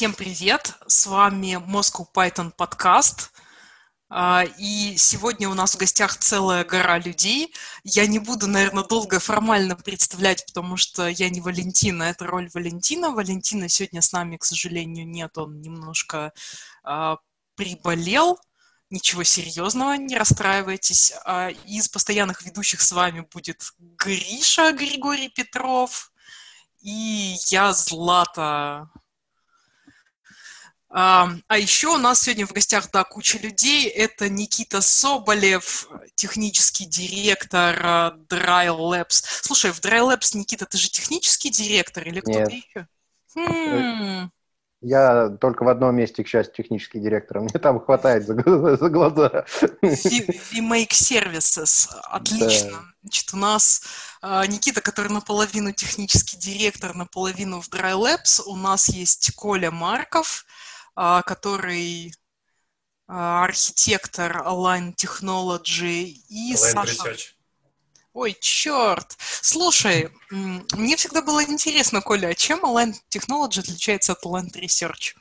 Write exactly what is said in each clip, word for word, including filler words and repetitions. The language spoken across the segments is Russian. Всем привет! С вами Moscow Python Podcast. И сегодня у нас в гостях целая гора людей. Я не буду, наверное, долго формально представлять, потому что я не Валентина, это роль Валентина. Валентина сегодня с нами, к сожалению, нет, он немножко приболел. Ничего серьезного, не расстраивайтесь. Из постоянных ведущих с вами будет Гриша, Григорий Петров, и я, Злата. А еще у нас сегодня в гостях, да, куча людей. Это Никита Соболев, технический директор Dry Labs. Слушай, в Dry Labs, Никита, ты же технический директор или кто-то еще? Хм. Я только в одном месте, к счастью, технический директор. Мне там хватает за глаза. Vimake Services. Отлично. Да. Значит, у нас Никита, который наполовину технический директор, наполовину в Dry Labs. У нас есть Коля Марков, который архитектор Align Technology и Align Саша... Research. Ой, черт! Слушай, мне всегда было интересно, Коля, а чем Align Technology отличается от Align Research?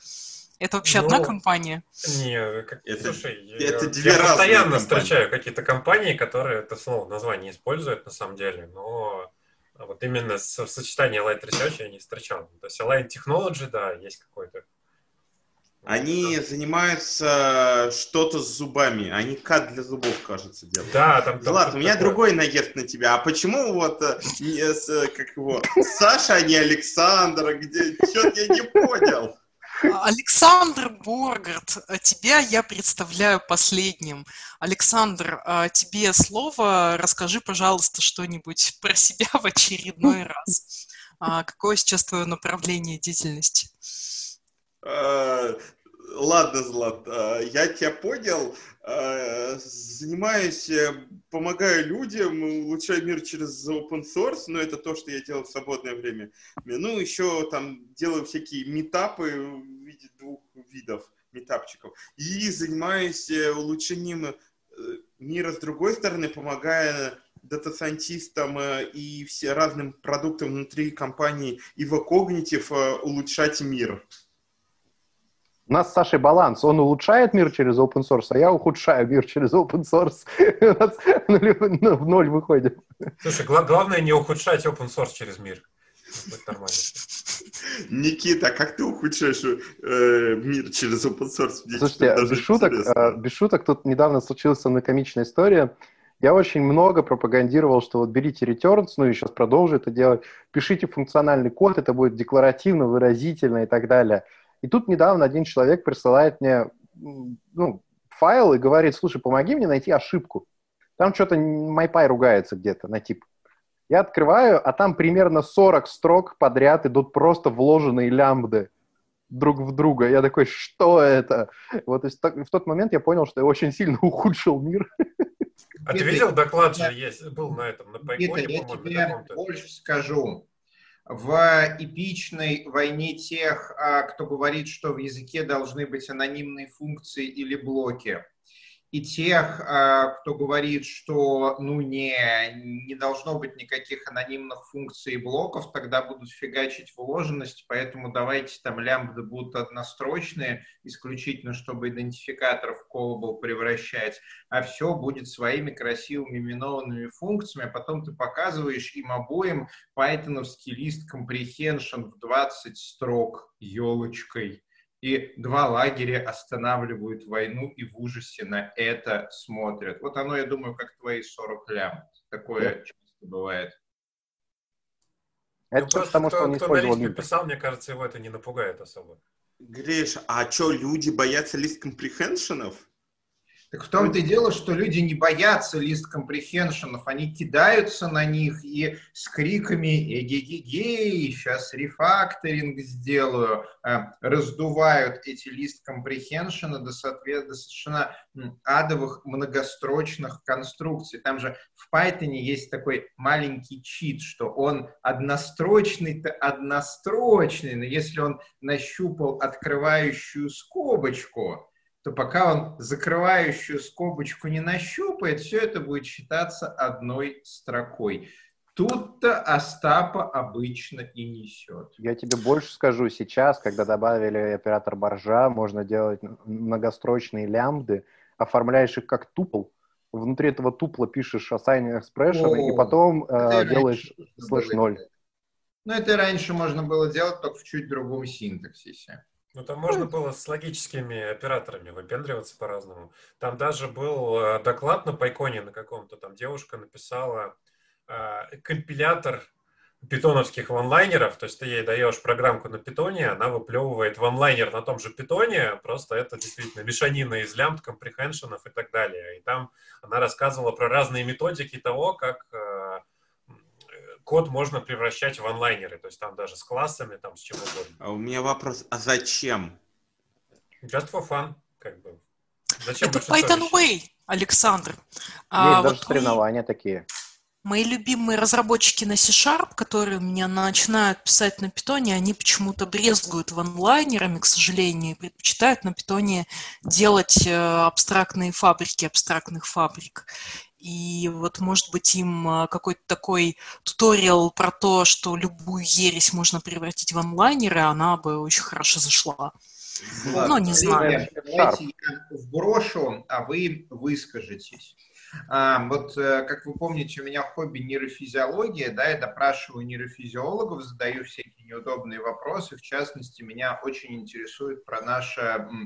Это вообще ну, одна компания? Нет, как, это, слушай, это я, две я постоянно компании. встречаю какие-то компании, которые это слово название используют на самом деле, но вот именно в сочетании Align Research я не встречал. То есть Align Technology, да, есть какой-то. Они занимаются что-то с зубами. Они кат для зубов, кажется, делают. Да, там... там Ладно, у меня такое. другой наезд на тебя. А почему вот не, как его, Саша, а не Александр? Где? Чё-то я не понял. Александр Бургард, тебя я представляю последним. Александр, тебе слово. Расскажи, пожалуйста, что-нибудь про себя в очередной раз. Какое сейчас твое направление деятельности? Ладно, Злат, я тебя понял. Занимаюсь, помогаю людям, улучшаю мир через open source, но это то, что я делаю в свободное время. Ну, еще там делаю всякие митапы в виде двух видов митапчиков. И занимаюсь улучшением мира с другой стороны, помогая дата-сайентистам и разным продуктам внутри компании Ива Когнитив улучшать мир. У нас с Сашей баланс. Он улучшает мир через open source, а я ухудшаю мир через open source. У нас в ноль выходит. Слушай, главное не ухудшать open source через мир. Никита, как ты ухудшаешь мир через open source? Слушайте, без шуток, тут недавно случилась со мной комичная история. Я очень много пропагандировал, что вот берите returns, ну и сейчас продолжу это делать, пишите функциональный код, это будет декларативно, выразительно и так далее. И тут недавно один человек присылает мне ну, файл и говорит, слушай, помоги мне найти ошибку. Там что-то MyPy ругается где-то на тип. Я открываю, а там примерно сорок строк подряд идут просто вложенные лямбды друг в друга. Я такой, что это? Вот в тот момент я понял, что я очень сильно ухудшил мир. А ты видел доклад же есть? Был на этом, на Пайтоне, по-моему. Я тебе больше скажу. В эпичной войне тех, кто говорит, что в языке должны быть анонимные функции или блоки, и тех, кто говорит, что ну не, не должно быть никаких анонимных функций и блоков, тогда будут фигачить вложенность, поэтому давайте там лямбды будут однострочные, исключительно чтобы идентификатор в callable превращать, а все будет своими красивыми именованными функциями, а потом ты показываешь им обоим пайтоновский лист comprehension в двадцать строк елочкой. И два лагеря останавливают войну и в ужасе на это смотрят. Вот оно, я думаю, как твои сорок лям. Такое да. часто бывает. Это ну, просто потому, что он кто на лист написал, мне кажется, его это не напугает особо. Гриш, а что, люди боятся лист компрехеншенов? Так в том-то и дело, что люди не боятся лист компрехеншенов, они кидаются на них и с криками «Эгегегей, сейчас рефакторинг сделаю», раздувают эти лист компрехеншена до совершенно адовых многострочных конструкций. Там же в Python есть такой маленький чит, что он однострочный-то однострочный, но если он нащупал открывающую скобочку, то пока он закрывающую скобочку не нащупает, все это будет считаться одной строкой. Тут-то Остапа обычно и несет. Я тебе больше скажу, сейчас, когда добавили оператор боржа, можно делать многострочные лямбды, оформляешь их как тупл, внутри этого тупла пишешь assign expression, О, и потом э, делаешь слэш ноль. Ну, это и раньше можно было делать, только в чуть другом синтаксисе. Ну, там можно было с логическими операторами выпендриваться по-разному. Там даже был доклад на Пайконе на каком-то, там девушка написала э, компилятор питоновских ванлайнеров, то есть ты ей даешь программку на питоне, она выплевывает ванлайнер на том же питоне, просто это действительно мешанина из лямбд, компрехеншенов и так далее. И там она рассказывала про разные методики того, как э, код можно превращать в онлайнеры, то есть там даже с классами, там с чем угодно. А у меня вопрос, а зачем? Just for fun, как бы. Зачем это Python Way, Александр. Есть а, даже вот соревнования мы... такие. Мои любимые разработчики на C-Sharp, которые у меня начинают писать на питоне, они почему-то брезгуют ванлайнерами, к сожалению, и предпочитают на питоне делать абстрактные фабрики абстрактных фабрик. И вот, может быть, им какой-то такой туториал про то, что любую ересь можно превратить в онлайнеры, она бы очень хорошо зашла. Ладно, но не знаю. Я вброшу, а вы выскажетесь. А, вот, как вы помните, у меня хобби нейрофизиология, да, я допрашиваю нейрофизиологов, задаю всякие неудобные вопросы, в частности, меня очень интересует про наше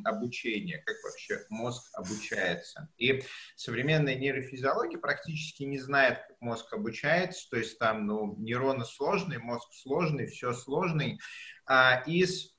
обучение, как вообще мозг обучается. И современная нейрофизиология практически не знает, как мозг обучается, то есть там, ну, нейроны сложные, мозг сложный, все сложный, а из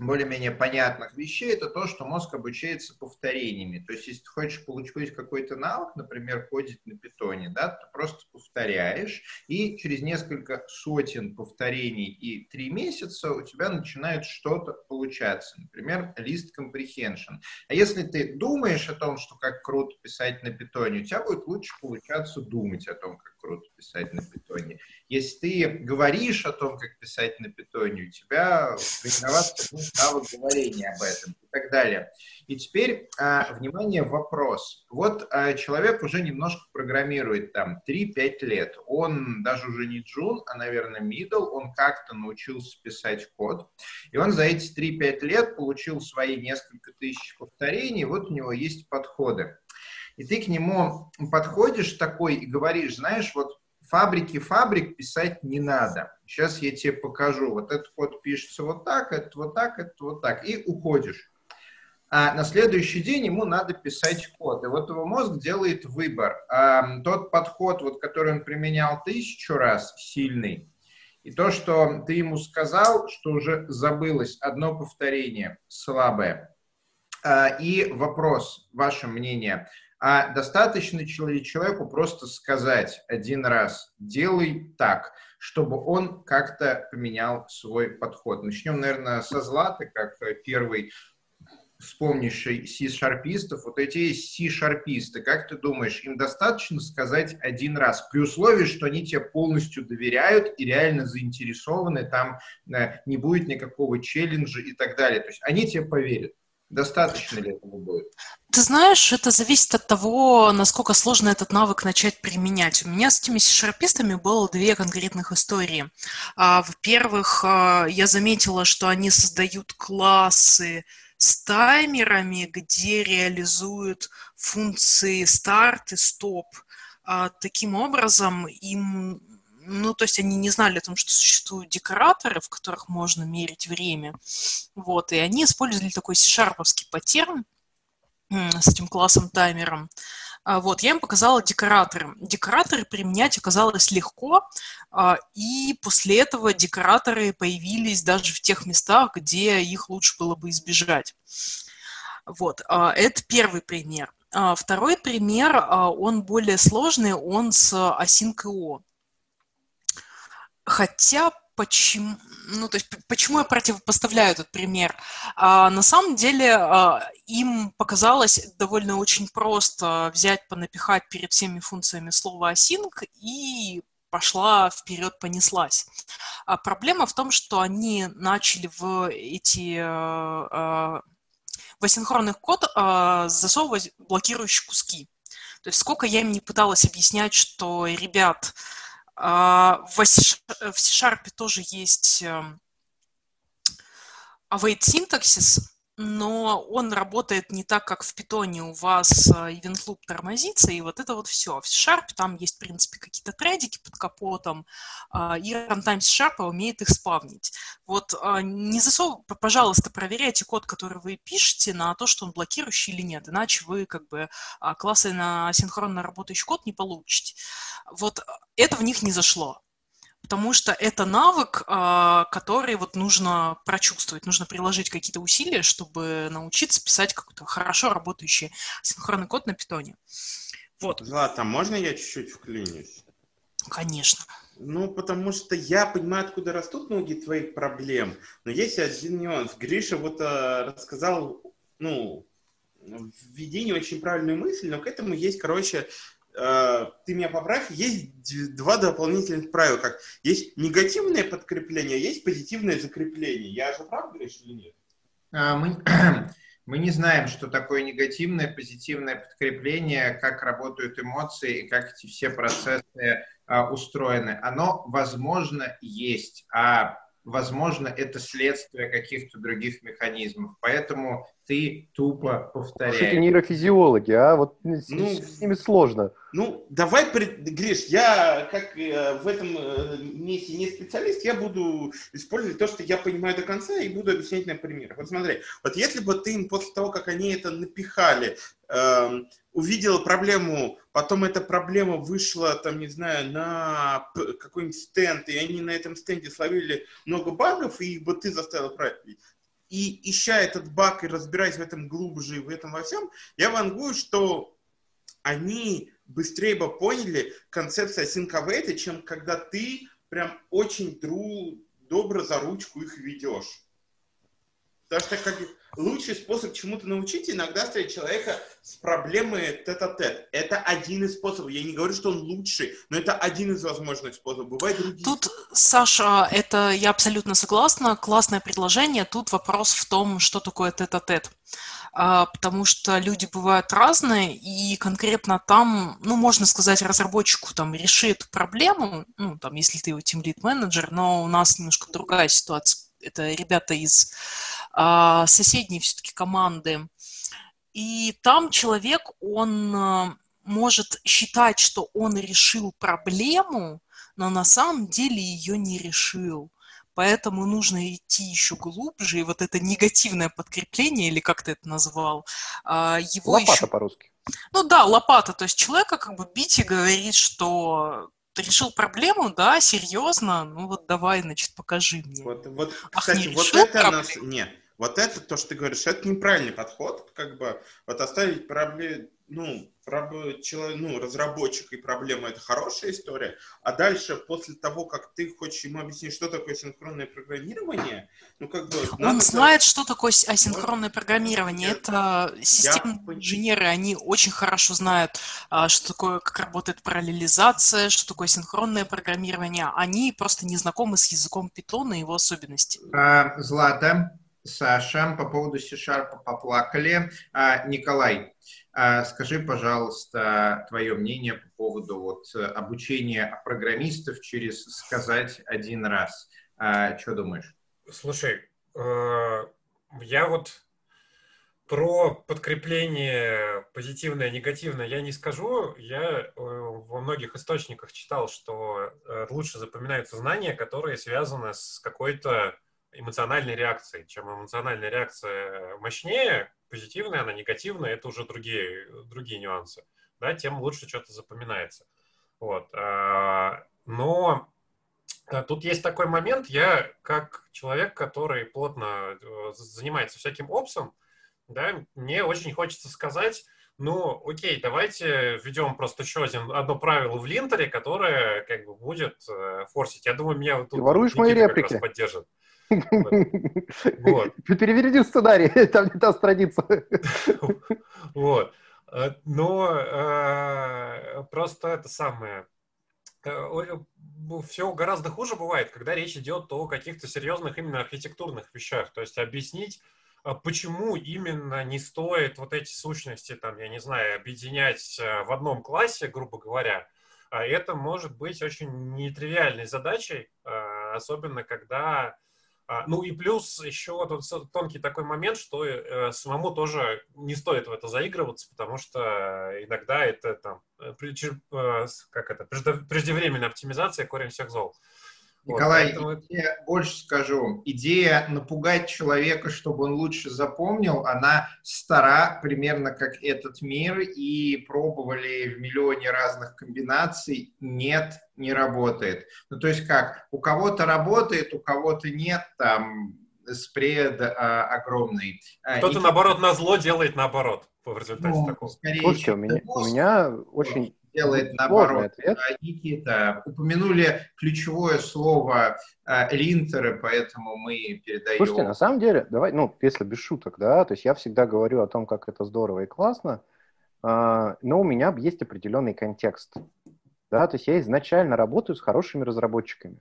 более-менее понятных вещей, это то, что мозг обучается повторениями. То есть, если ты хочешь получить какой-то навык, например, кодить на питоне, да, ты просто повторяешь, и через несколько сотен повторений и три месяца у тебя начинает что-то получаться. Например, лист comprehension. А если ты думаешь о том, что как круто писать на питоне, у тебя будет лучше получаться думать о том, как круто писать на питоне. Если ты говоришь о том, как писать на питоне, у тебя тренироваться будет навык говорения об этом и так далее. И теперь, а, внимание, вопрос. Вот а, человек уже немножко программирует там три-пять лет. Он даже уже не джун, а, наверное, мидл. Он как-то научился писать код. И он за эти три-пять лет получил свои несколько тысяч повторений. Вот у него есть подходы. И ты к нему подходишь такой и говоришь, знаешь, вот фабрики фабрик писать не надо. Сейчас я тебе покажу. Вот этот код пишется вот так, этот вот так, этот вот так. И уходишь. А на следующий день ему надо писать код. И вот его мозг делает выбор. А тот подход, вот, который он применял тысячу раз, сильный. И то, что ты ему сказал, что уже забылось. Одно повторение слабое. А, и вопрос, ваше мнение. А достаточно человеку просто сказать один раз «делай так», чтобы он как-то поменял свой подход. Начнем, наверное, со Златы, как первый вспомнивший C-шарпистов. Вот эти C-шарписты, как ты думаешь, им достаточно сказать один раз, при условии, что они тебе полностью доверяют и реально заинтересованы, там не будет никакого челленджа и так далее. То есть они тебе поверят. Достаточно ли этого будет? Ты знаешь, это зависит от того, насколько сложно этот навык начать применять. У меня с этими C-шарпистами было две конкретных истории. Во-первых, я заметила, что они создают классы с таймерами, где реализуют функции старт и стоп. Таким образом, им... Ну, то есть они не знали о том, что существуют декораторы, в которых можно мерить время. Вот, и они использовали такой C-шарповский паттерн с этим классом-таймером. Вот, я им показала декораторы. Декораторы применять оказалось легко, и после этого декораторы появились даже в тех местах, где их лучше было бы избежать. Вот, это первый пример. Второй пример, он более сложный, он с асинк точка ай о. Хотя, почему, ну, то есть, почему я противопоставляю этот пример? А, на самом деле, а, им показалось довольно очень просто взять, понапихать перед всеми функциями слово async и пошла вперед, понеслась. А проблема в том, что они начали в эти... А, в асинхронных код а, засовывать блокирующие куски. То есть сколько я им не пыталась объяснять, что, ребят... В C-Sharp тоже есть await синтаксис, но он работает не так, как в Python. У вас event loop тормозится, и вот это вот все. В C-Sharp там есть, в принципе, какие-то тредики под капотом, и runtime C-Sharp умеет их спавнить. Вот не засовывайте, пожалуйста, проверяйте код, который вы пишете, на то, что он блокирующий или нет, иначе вы как бы классы на синхронно работающий код не получите. Вот это в них не зашло. Потому что это навык, который вот нужно прочувствовать, нужно приложить какие-то усилия, чтобы научиться писать какой-то хорошо работающий синхронный код на питоне. Вот. Злата, можно я чуть-чуть вклинюсь? Конечно. Ну, потому что я понимаю, откуда растут ноги твоих проблем, но есть один нюанс. Гриша вот рассказал, ну, введение очень правильную мысль, но к этому есть, короче... ты меня поправь, есть два дополнительных правила. Как есть негативное подкрепление, есть позитивное закрепление. Я же прав, Гриш, или нет? Мы, мы не знаем, что такое негативное, позитивное подкрепление, как работают эмоции и как эти все процессы а, устроены. Оно, возможно, есть, а возможно, это следствие каких-то других механизмов. Поэтому ты тупо повторяешь. Слушайте, нейрофизиологи, а? Вот с, ну, с ними сложно. Ну, давай, Гриш, я как э, в этом э, месте не специалист, я буду использовать то, что я понимаю до конца, и буду объяснять на примерах. Вот смотри, вот если бы ты им после того, как они это напихали, э, увидела проблему, потом эта проблема вышла, там, не знаю, на какой-нибудь стенд, и они на этом стенде словили много багов, и их бы ты заставил править. И ища этот баг и разбираясь в этом глубже и в этом во всем, я вангую, что они быстрее бы поняли концепцию async await, чем когда ты прям очень дру, добро за ручку их ведешь. Потому что как лучший способ чему-то научить иногда встретить человека с проблемой тет-а-тет. Это один из способов. Я не говорю, что он лучший, но это один из возможных способов. Бывают другие. Тут, Саша, это я абсолютно согласна. Классное предложение. Тут вопрос в том, что такое тет-а-тет. Потому что люди бывают разные, и конкретно там, ну, можно сказать, разработчику там реши эту проблему, ну, там, если ты его тимлид-менеджер, но у нас немножко другая ситуация. Это ребята из а, соседней все-таки команды. И там человек, он а, может считать, что он решил проблему, но на самом деле ее не решил. Поэтому нужно идти еще глубже. И вот это негативное подкрепление, или как ты это назвал, а, его лопата еще... по-русски. Ну да, лопата. То есть человека как бы бить и говорить, что... решил проблему, да, серьезно, ну вот давай, значит, покажи мне. Вот, вот, Ах, кстати, не вот это нас... Нет, вот это, то, что ты говоришь, это неправильный подход, как бы, вот оставить проблему, ну, проб... Чело... ну, разработчик и проблема, это хорошая история, а дальше, после того, как ты хочешь ему объяснить, что такое синхронное программирование, ну, как бы... Он знает, это... что такое асинхронное программирование, это, это системные Я... инженеры, они очень хорошо знают, что такое, как работает параллелизация, что такое синхронное программирование, они просто не знакомы с языком Python и его особенностями. А, Злата, Саша, по поводу C-Sharp поплакали. А, Николай, а, скажи, пожалуйста, твое мнение по поводу вот, обучения программистов через «сказать один раз». А, что думаешь? Слушай, я вот про подкрепление позитивное, негативное я не скажу. Я во многих источниках читал, что лучше запоминаются знания, которые связаны с какой-то эмоциональной реакции. Чем эмоциональная реакция мощнее, позитивная, она негативная, это уже другие, другие нюансы, да, тем лучше что-то запоминается. Вот. Но тут есть такой момент, я как человек, который плотно занимается всяким опсом, да, мне очень хочется сказать, ну, окей, давайте введем просто еще один, одно правило в линтере, которое как бы будет форсить. Я думаю, меня вот тут Никита как раз поддержит. Вот. Переверни сценарий, там не та страница. Вот. Но э, просто это самое. Все гораздо хуже бывает, когда речь идет о каких-то серьезных именно архитектурных вещах. То есть объяснить, почему именно не стоит вот эти сущности, там, я не знаю, объединять в одном классе, грубо говоря, это может быть очень нетривиальной задачей, особенно когда... Ну и плюс еще тонкий такой момент, что самому тоже не стоит в это заигрываться, потому что иногда это там как это, преждевременная оптимизация, корень всех зол. Николай, вот, поэтому... я больше скажу. Идея напугать человека, чтобы он лучше запомнил, она стара, примерно как этот мир, и пробовали в миллионе разных комбинаций. Нет, не работает. Ну, то есть как? У кого-то работает, у кого-то нет, там, спред а, огромный. Кто-то, и... наоборот, назло делает наоборот в результате ну, такого. Скорее, слушайте, у меня, у меня очень... делает наоборот. Никита, упомянули ключевое слово э, линтеры, поэтому мы передаем... Слушайте, на самом деле, давай, ну, если без шуток, да, то есть я всегда говорю о том, как это здорово и классно, э, но у меня есть определенный контекст, да, то есть я изначально работаю с хорошими разработчиками.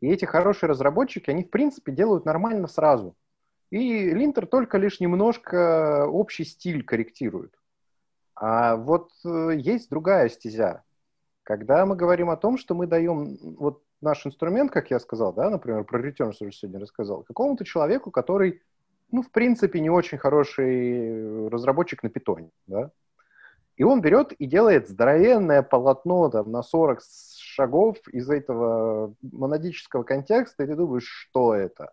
И эти хорошие разработчики, они, в принципе, делают нормально сразу. И линтер только лишь немножко общий стиль корректирует. А вот есть другая стезя, когда мы говорим о том, что мы даем вот наш инструмент, как я сказал, да, например, про returns уже сегодня рассказал, какому-то человеку, который, ну, в принципе, не очень хороший разработчик на питоне, да, и он берет и делает здоровенное полотно там на сорок шагов из этого монадического контекста, и ты думаешь, что это?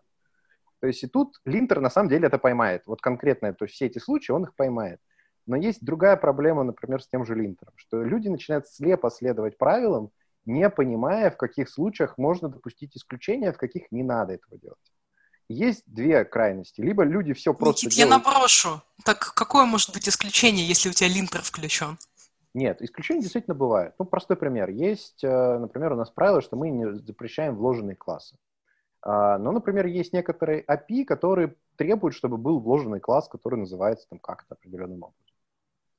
То есть и тут линтер на самом деле это поймает, вот конкретно, то есть все эти случаи он их поймает. Но есть другая проблема, например, с тем же линтером, что люди начинают слепо следовать правилам, не понимая, в каких случаях можно допустить исключения, в каких не надо этого делать. Есть две крайности. Либо люди все просто Никит, делают... я наброшу. Так какое может быть исключение, если у тебя линтер включен? Нет, исключения действительно бывают. Ну, простой пример. Есть, например, у нас правило, что мы не запрещаем вложенные классы. Но, например, есть некоторые эй пи ай, которые требуют, чтобы был вложенный класс, который называется там как-то определенным образом.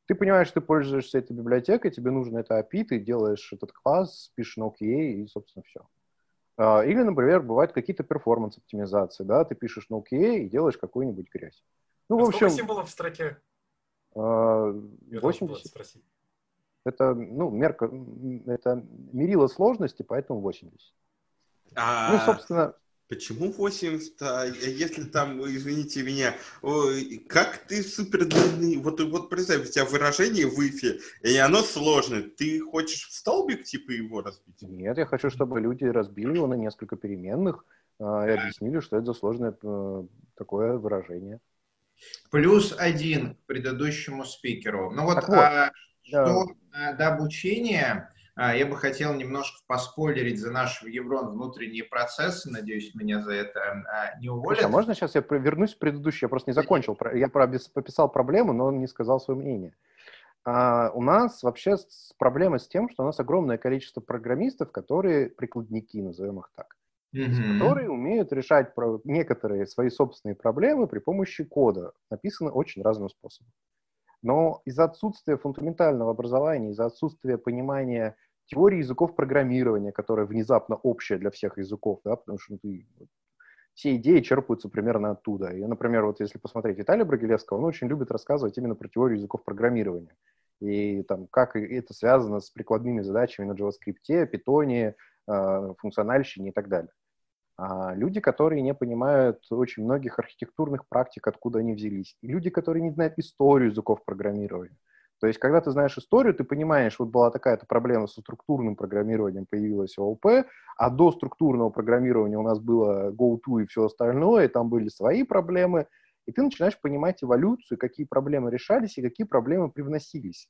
Ты понимаешь, ты пользуешься этой библиотекой, тебе нужно это эй пи ай, ты делаешь этот класс, пишешь на ОКЕ и, собственно, все. Или, например, бывают какие-то перформанс-оптимизации, да, ты пишешь на ОКЕ и делаешь какую-нибудь грязь. Ну, а в общем... Сколько символов в строке? восемьдесят. Это, ну, мерка, это мерило сложности, поэтому восемьдесят. А... Ну, собственно... Почему восемьдесят, если там, извините меня, как ты супер длинный, вот, вот представь, у тебя выражение в ифе, и оно сложное, ты хочешь в столбик типа его разбить? Нет, я хочу, чтобы люди разбили его на несколько переменных и объяснили, что это за сложное такое выражение. Плюс один к предыдущему спикеру. Ну вот, вот а, да. Что до обучения... Я бы хотел немножко поспойлерить за наш в Еврон внутренние процессы. Надеюсь, меня за это не уволят. Слушай, а можно сейчас я вернусь в предыдущий? Я просто не закончил. Я пописал проблему, но он не сказал свое мнение. А у нас вообще проблема с тем, что у нас огромное количество программистов, которые прикладники, назовем их так, mm-hmm. которые умеют решать некоторые свои собственные проблемы при помощи кода, написано очень разным способом. Но из-за отсутствия фундаментального образования, из-за отсутствия понимания теории языков программирования, которая внезапно общая для всех языков, да, потому что ты, вот, все идеи черпаются примерно оттуда. И, например, вот если посмотреть Виталия Брагилевского, он очень любит рассказывать именно про теорию языков программирования. И там, как это связано с прикладными задачами на JavaScript, Python, э, функциональщине и так далее. А люди, которые не понимают очень многих архитектурных практик, откуда они взялись. И люди, которые не знают историю языков программирования. То есть, когда ты знаешь историю, ты понимаешь, вот была такая-то проблема со структурным программированием, появилась ООП, а до структурного программирования у нас было Go-To и все остальное, и там были свои проблемы. И ты начинаешь понимать эволюцию, какие проблемы решались и какие проблемы привносились.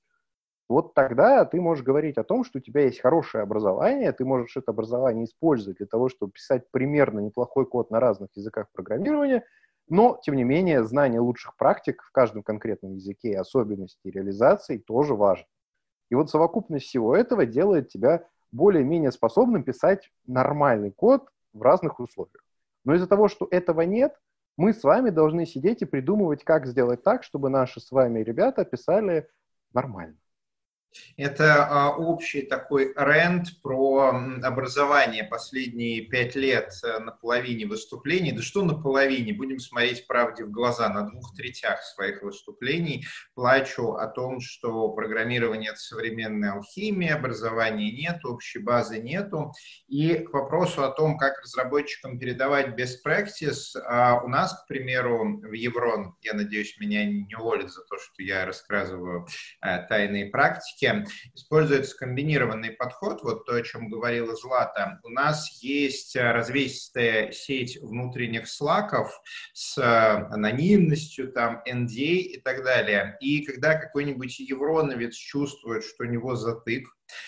Вот тогда ты можешь говорить о том, что у тебя есть хорошее образование, ты можешь это образование использовать для того, чтобы писать примерно неплохой код на разных языках программирования, но, тем не менее, знание лучших практик в каждом конкретном языке и особенностей реализации тоже важно. И вот совокупность всего этого делает тебя более-менее способным писать нормальный код в разных условиях. Но из-за того, что этого нет, мы с вами должны сидеть и придумывать, как сделать так, чтобы наши с вами ребята писали нормально. Это а, общий такой рент про образование последние пять лет на половине выступлений. Да что на половине? Будем смотреть правде в глаза. На двух третях своих выступлений плачу о том, что программирование — это современная алхимия, образования нет, общей базы нету. И к вопросу о том, как разработчикам передавать best practice, а у нас, к примеру, в Еврон, я надеюсь, меня не уволят за то, что я рассказываю а, тайные практики, используется комбинированный подход, вот то, о чем говорила Злата. У нас есть развесистая сеть внутренних слаков с анонимностью, там, эн ди эй и так далее. И когда какой-нибудь евроновец чувствует, что у него затык,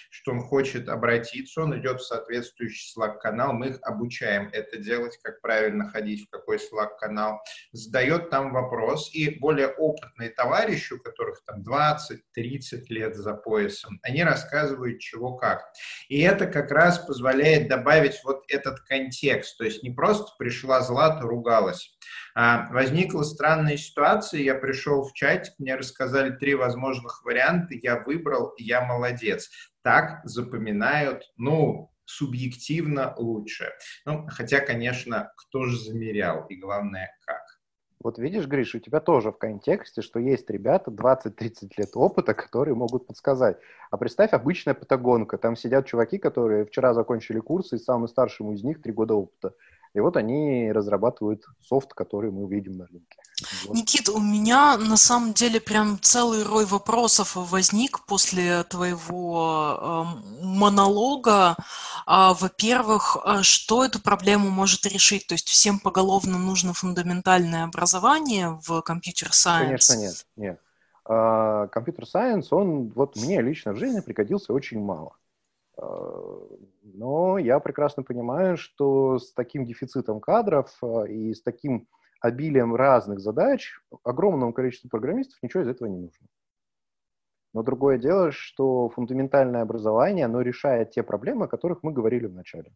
что он хочет обратиться, он идет в соответствующий Slack-канал, мы их обучаем это делать, как правильно ходить в какой Slack-канал, задает там вопрос, и более опытные товарищи, у которых там двадцать-тридцать лет за поясом, они рассказывают чего как. И это как раз позволяет добавить вот этот контекст, то есть не просто пришла Злата, ругалась. А возникла странная ситуация, я пришел в чатик, мне рассказали три возможных варианта, я выбрал, я молодец. Так запоминают, ну, субъективно лучше. Ну, хотя, конечно, кто же замерял и, главное, как. Вот видишь, Гриш, у тебя тоже в контексте, что есть ребята двадцать-тридцать лет опыта, которые могут подсказать. А представь, обычная патагонка. Там сидят чуваки, которые вчера закончили курсы, и самому старшему из них три года опыта. И вот они разрабатывают софт, который мы увидим на рынке. Вот. Никит, у меня на самом деле прям целый рой вопросов возник после твоего э, монолога. А, во-первых, что эту проблему может решить? То есть всем поголовно нужно фундаментальное образование в компьютер-сайенс? Конечно, нет. нет. А, компьютер-сайенс, он вот мне лично в жизни пригодился очень мало. Но я прекрасно понимаю, что с таким дефицитом кадров и с таким обилием разных задач огромному количеству программистов ничего из этого не нужно. Но другое дело, что фундаментальное образование, оно решает те проблемы, о которых мы говорили вначале.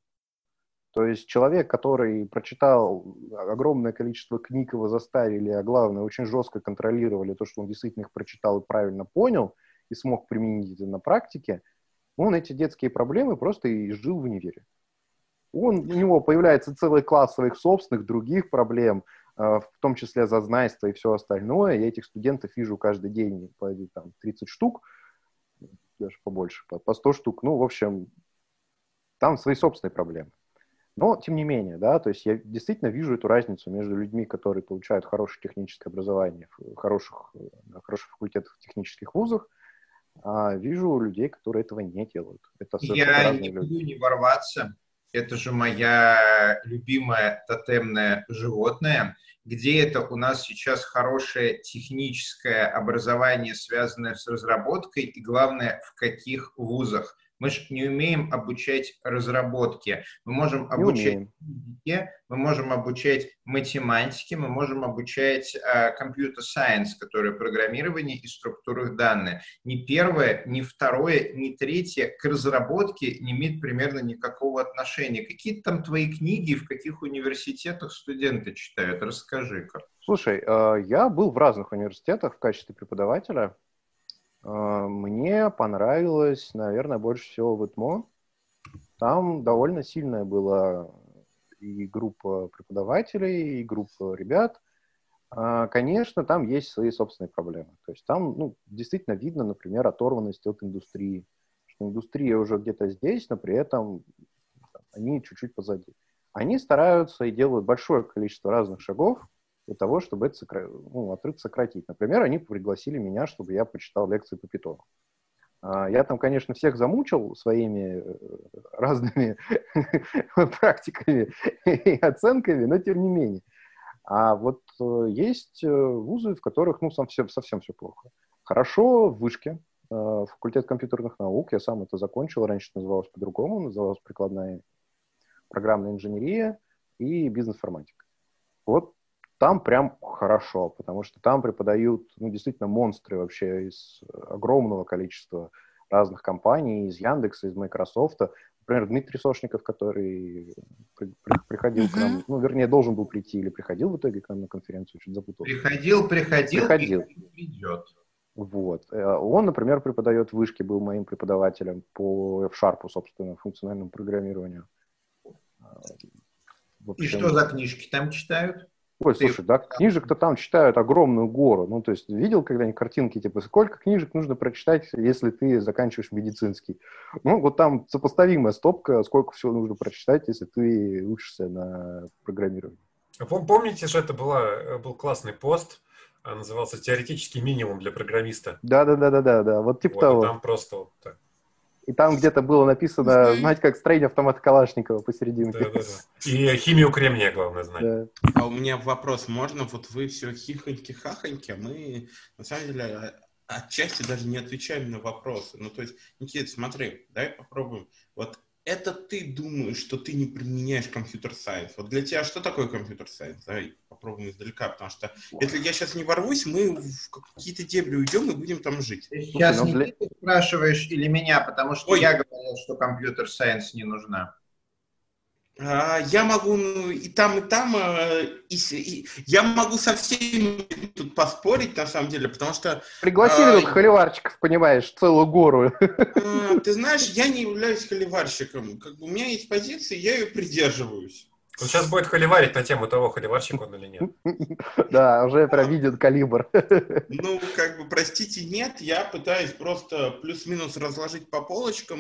То есть человек, который прочитал огромное количество книг, его заставили, а главное, очень жестко контролировали то, что он действительно их прочитал и правильно понял, и смог применить это на практике, он эти детские проблемы просто и жил в универе. Он, у него появляется целый класс своих собственных других проблем, в том числе зазнайство и все остальное. Я этих студентов вижу каждый день по там, тридцать штук, даже побольше, по сто штук. Ну, в общем, там свои собственные проблемы. Но, тем не менее, да, то есть я действительно вижу эту разницу между людьми, которые получают хорошее техническое образование в хороших, хороших факультетах, в технических вузах, а вижу людей, которые этого не делают. Это я не люблю не ворваться. Это же моя любимая тотемное животное. Где это у нас сейчас хорошее техническое образование, связанное с разработкой, и, главное, в каких вузах? Мы же не умеем обучать разработке. Мы можем обучать физике, мы можем обучать математике, мы можем обучать компьютер-сайенс, uh, которое программирование и структуры данных. Ни первое, ни второе, ни третье к разработке не имеет примерно никакого отношения. Какие там твои книги и в каких университетах студенты читают? Расскажи-ка. Слушай, я был в разных университетах в качестве преподавателя. Мне понравилось, наверное, больше всего в ИТМО. Там довольно сильная была и группа преподавателей, и группа ребят. Конечно, там есть свои собственные проблемы. То есть там, ну, действительно видно, например, оторванность от индустрии. Что индустрия уже где-то здесь, но при этом они чуть-чуть позади. Они стараются и делают большое количество разных шагов для того, чтобы это сокра... ну, отрыв сократить. Например, они пригласили меня, чтобы я почитал лекции по Python. Я там, конечно, всех замучил своими разными практиками и оценками, но тем не менее. А вот есть вузы, в которых ну, совсем, совсем все плохо. Хорошо в Вышке, факультет компьютерных наук. Я сам это закончил. Раньше это называлось по-другому. Называлось прикладная программная инженерия и бизнес-информатика. Вот там прям хорошо, потому что там преподают, ну, действительно, монстры вообще из огромного количества разных компаний, из Яндекса, из Майкрософта. Например, Дмитрий Сошников, который при, при, приходил uh-huh. к нам, ну, вернее, должен был прийти или приходил в итоге к нам на конференцию, чуть запутался. Приходил, приходил, приходил. И придет. Вот. Он, например, преподает в Вышке, был моим преподавателем по эф шарп, собственно, функциональному программированию. И что за книжки там читают? Ой, Ты слушай, да, там... книжек-то там читают огромную гору. Ну, то есть, видел когда-нибудь картинки, типа, сколько книжек нужно прочитать, если ты заканчиваешь медицинский? Ну, вот там сопоставимая стопка, сколько всего нужно прочитать, если ты учишься на программировании. Вы помните, что это была, был классный пост, назывался «Теоретический минимум для программиста». Да-да-да-да-да, вот типа вот, того. Там просто вот так. И там где-то было написано, знаете, как строение автомата Калашникова посерединке. Да, да, да. И химию кремния, главное, знать. Да. А у меня вопрос, можно вот вы все хихоньки-хахоньки, мы на самом деле отчасти даже не отвечаем на вопросы. Ну, то есть, Никита, смотри, давай попробуем. Вот это ты думаешь, что ты не применяешь компьютер-сайенс. Вот для тебя что такое компьютер-сайенс? Давай попробуем издалека, потому что если я сейчас не ворвусь, мы в какие-то дебри уйдем и будем там жить. Ты сейчас Никита спрашиваешь или меня, потому что Ой. я говорил, что компьютер-сайенс не нужна. А, я могу ну, и там, и там. И, и, я могу со всеми тут поспорить, на самом деле, потому что... Пригласили а, тут холиварщиков, понимаешь, целую гору. А, ты знаешь, я не являюсь холиварщиком. Как бы у меня есть позиция, я ее придерживаюсь. Он сейчас будет холиварить на тему того, холиварщик он или нет. Да, уже прям виден калибр. Ну, как бы, простите, нет, я пытаюсь просто плюс-минус разложить по полочкам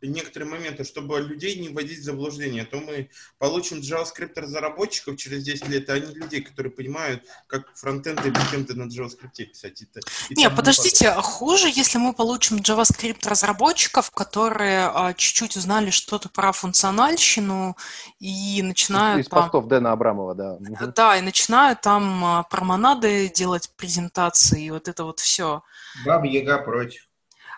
некоторые моменты, чтобы людей не вводить в заблуждение. А то мы получим JavaScript-разработчиков через десять лет, а не людей, которые понимают, как фронтенды и бэкенды на JavaScript писать. Нет, подождите, хуже, если мы получим JavaScript-разработчиков, которые чуть-чуть узнали что-то про функциональщину и начинают... Из там, постов Дэна Абрамова, да. Да, и начинают там променады делать, презентации, и вот это вот все. Баба-яга против.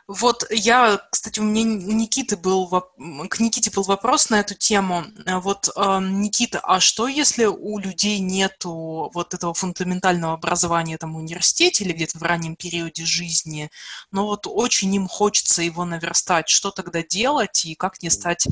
Вот я, кстати, у меня Никиты был, к Никите был вопрос на эту тему. Вот, Никита, а что, если у людей нету вот этого фундаментального образования там в университете или где-то в раннем периоде жизни, но вот очень им хочется его наверстать, что тогда делать и как не стать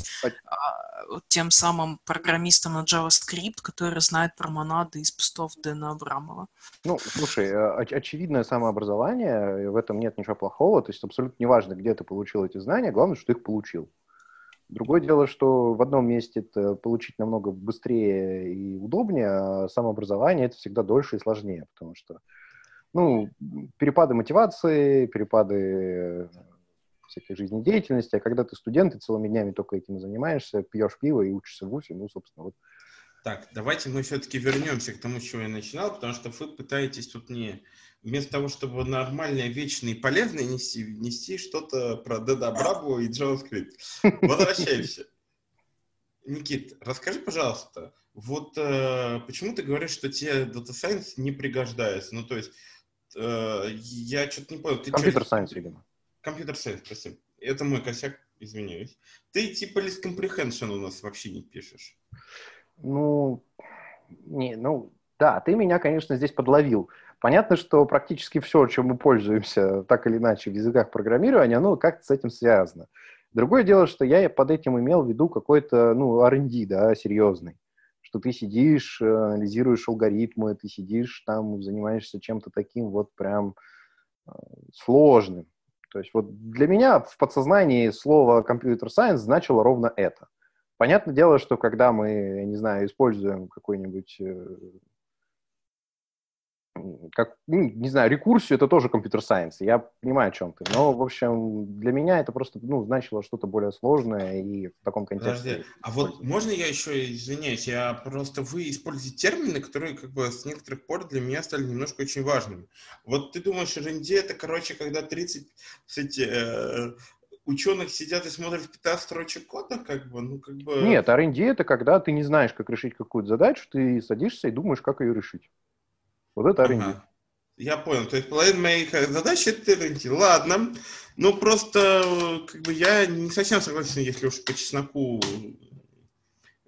тем самым программистом на JavaScript, который знает променады из постов Дэна Абрамова? Ну, слушай, оч- очевидное самообразование, в этом нет ничего плохого, то есть абсолютно неважно, где ты получил эти знания, главное, что ты их получил. Другое дело, что в одном месте это получить намного быстрее и удобнее, а самообразование — это всегда дольше и сложнее, потому что, ну, перепады мотивации, перепады... всякой жизнедеятельности, а когда ты студент и целыми днями только этим и занимаешься, пьешь пиво и учишься в ВУЗе, ну, собственно, вот. Так, давайте мы все-таки вернемся к тому, с чего я начинал, потому что вы пытаетесь тут не... Вместо того, чтобы нормальное, вечное и полезное нести, нести что-то про Дэна Абрамова и JavaScript. Возвращаемся. Никит, расскажи, пожалуйста, вот почему ты говоришь, что тебе Data Science не пригождается? Ну, то есть, я что-то не понял. Компьютер Science, видимо. Компьютер-сайенс, спасибо. Это мой косяк, извиняюсь. Ты типа list comprehension у нас вообще не пишешь. Ну, не, ну, да, ты меня, конечно, здесь подловил. Понятно, что практически все, чем мы пользуемся, так или иначе, в языках программирования, оно как-то с этим связано. Другое дело, что я под этим имел в виду какой-то, ну, ар энд ди, да, серьезный. Что ты сидишь, анализируешь алгоритмы, ты сидишь там, занимаешься чем-то таким вот прям сложным. То есть вот для меня в подсознании слово computer science значило ровно это. Понятное дело, что когда мы, я не знаю, используем какой-нибудь, как, не знаю, рекурсию, это тоже computer science, я понимаю, о чем ты. Но, в общем, для меня это просто, ну, значило что-то более сложное и в таком контексте. Подожди, а вот можно я еще, извиняюсь, я просто вы используете термины, которые как бы с некоторых пор для меня стали немножко очень важными. Вот ты думаешь, ар энд ди это, короче, когда тридцать, кстати, э, ученых сидят и смотрят пятнадцать строчек кода, как бы, ну, как бы... Нет, ар энд ди это когда ты не знаешь, как решить какую-то задачу, ты садишься и думаешь, как ее решить. Вот это ар энд ди. Ага. Я понял. То есть половина моей задачи — это ар энд ди. Ладно. Ну, просто как бы я не совсем согласен, если уж по чесноку,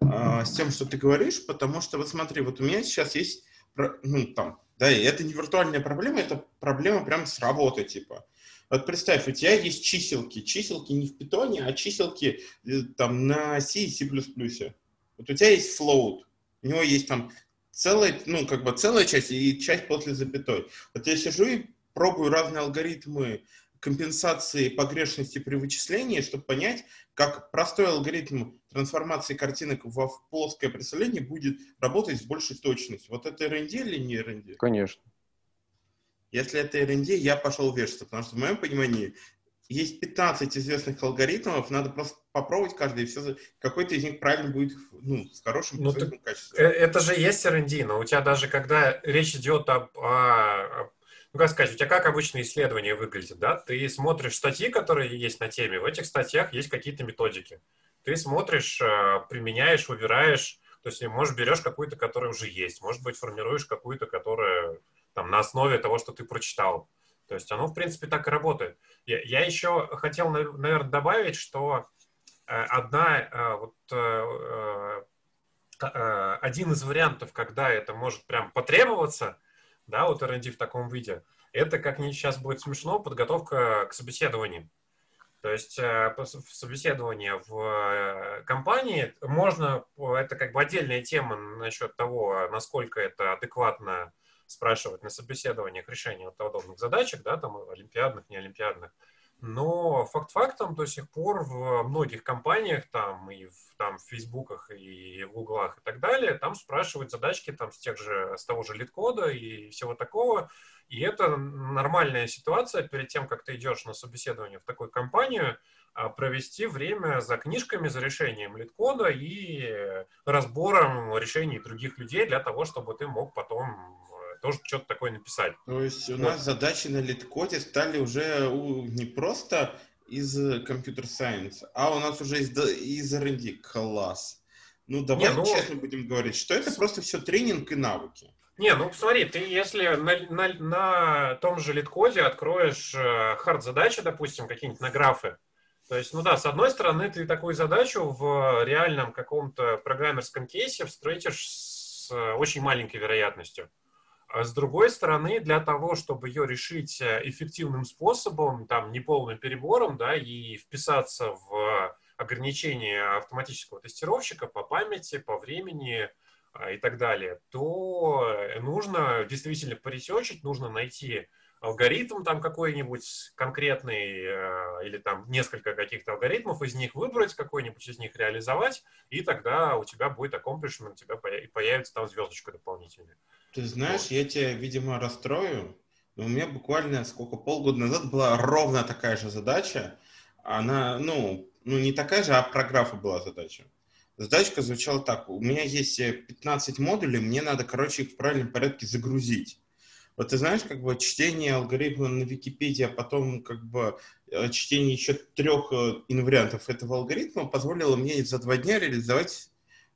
а, с тем, что ты говоришь, потому что, вот смотри, вот у меня сейчас есть, ну, там, да, и это не виртуальная проблема, это проблема прям с работы, типа. Вот представь, у тебя есть чиселки. Чиселки не в питоне, а чиселки там на C и C++. Вот у тебя есть float. У него есть там целая, ну, как бы целая часть и часть после запятой. Вот я сижу и пробую разные алгоритмы компенсации погрешности при вычислении, чтобы понять, как простой алгоритм трансформации картинок во плоское представление будет работать с большей точностью. Вот это эр энд ди или не эр энд ди? Конечно. Если это эр энд ди, я пошел вешаться, потому что в моем понимании есть пятнадцать известных алгоритмов, надо просто попробовать каждый, и все, какой-то из них правильно будет, ну, с хорошим, ну, ты, качеством. Это же есть эр энд ди, но у тебя даже, когда речь идет об, о, ну, как сказать, у тебя как обычно исследование выглядит, да? Ты смотришь статьи, которые есть на теме, в этих статьях есть какие-то методики. Ты смотришь, применяешь, выбираешь, то есть, может, берешь какую-то, которая уже есть, может быть, формируешь какую-то, которая там на основе того, что ты прочитал. То есть оно, в принципе, так и работает. Я, я еще хотел, наверное, добавить, что одна, вот, один из вариантов, когда это может прям потребоваться, да, вот эр энд ди в таком виде, это, как мне сейчас будет смешно, подготовка к собеседованию. То есть собеседование в компании можно, это как бы отдельная тема насчет того, насколько это адекватно спрашивать на собеседованиях решения от подобных задачек, да, там, олимпиадных, неолимпиадных. Но факт фактом до сих пор в многих компаниях, там, и в, там, в Фейсбуках, и в Гуглах, и так далее, там спрашивают задачки, там, с тех же, с того же лид-кода и всего такого. И это нормальная ситуация перед тем, как ты идешь на собеседование в такую компанию, провести время за книжками, за решением лид-кода и разбором решений других людей для того, чтобы ты мог потом тоже что-то такое написать. То есть у вот. нас задачи на лид-коде стали уже у, не просто из Computer Science, а у нас уже из, из эр энд ди. Класс. Ну, давай не, ну, честно будем говорить, что это просто все тренинг и навыки. Не, ну посмотри, ты если на, на, на том же лид-коде откроешь хард-задачи, допустим, какие-нибудь на графы, то есть, ну да, с одной стороны, ты такую задачу в реальном каком-то программерском кейсе встретишь с очень маленькой вероятностью. С другой стороны, для того, чтобы ее решить эффективным способом, там, неполным перебором, да, и вписаться в ограничения автоматического тестировщика по памяти, по времени и так далее, то нужно действительно поресечить, нужно найти алгоритм там какой-нибудь конкретный или там несколько каких-то алгоритмов, из них выбрать, какой-нибудь из них реализовать, и тогда у тебя будет accomplishment, у тебя появится там звездочка дополнительная. Ты знаешь, я тебя, видимо, расстрою, но у меня буквально сколько, полгода назад была ровно такая же задача. Она, ну, ну не такая же, а про графы была задача. Задачка звучала так. У меня есть пятнадцать модулей, мне надо, короче, их в правильном порядке загрузить. Вот ты знаешь, как бы чтение алгоритма на Википедии, а потом как бы чтение еще трех инвариантов этого алгоритма позволило мне за два дня реализовать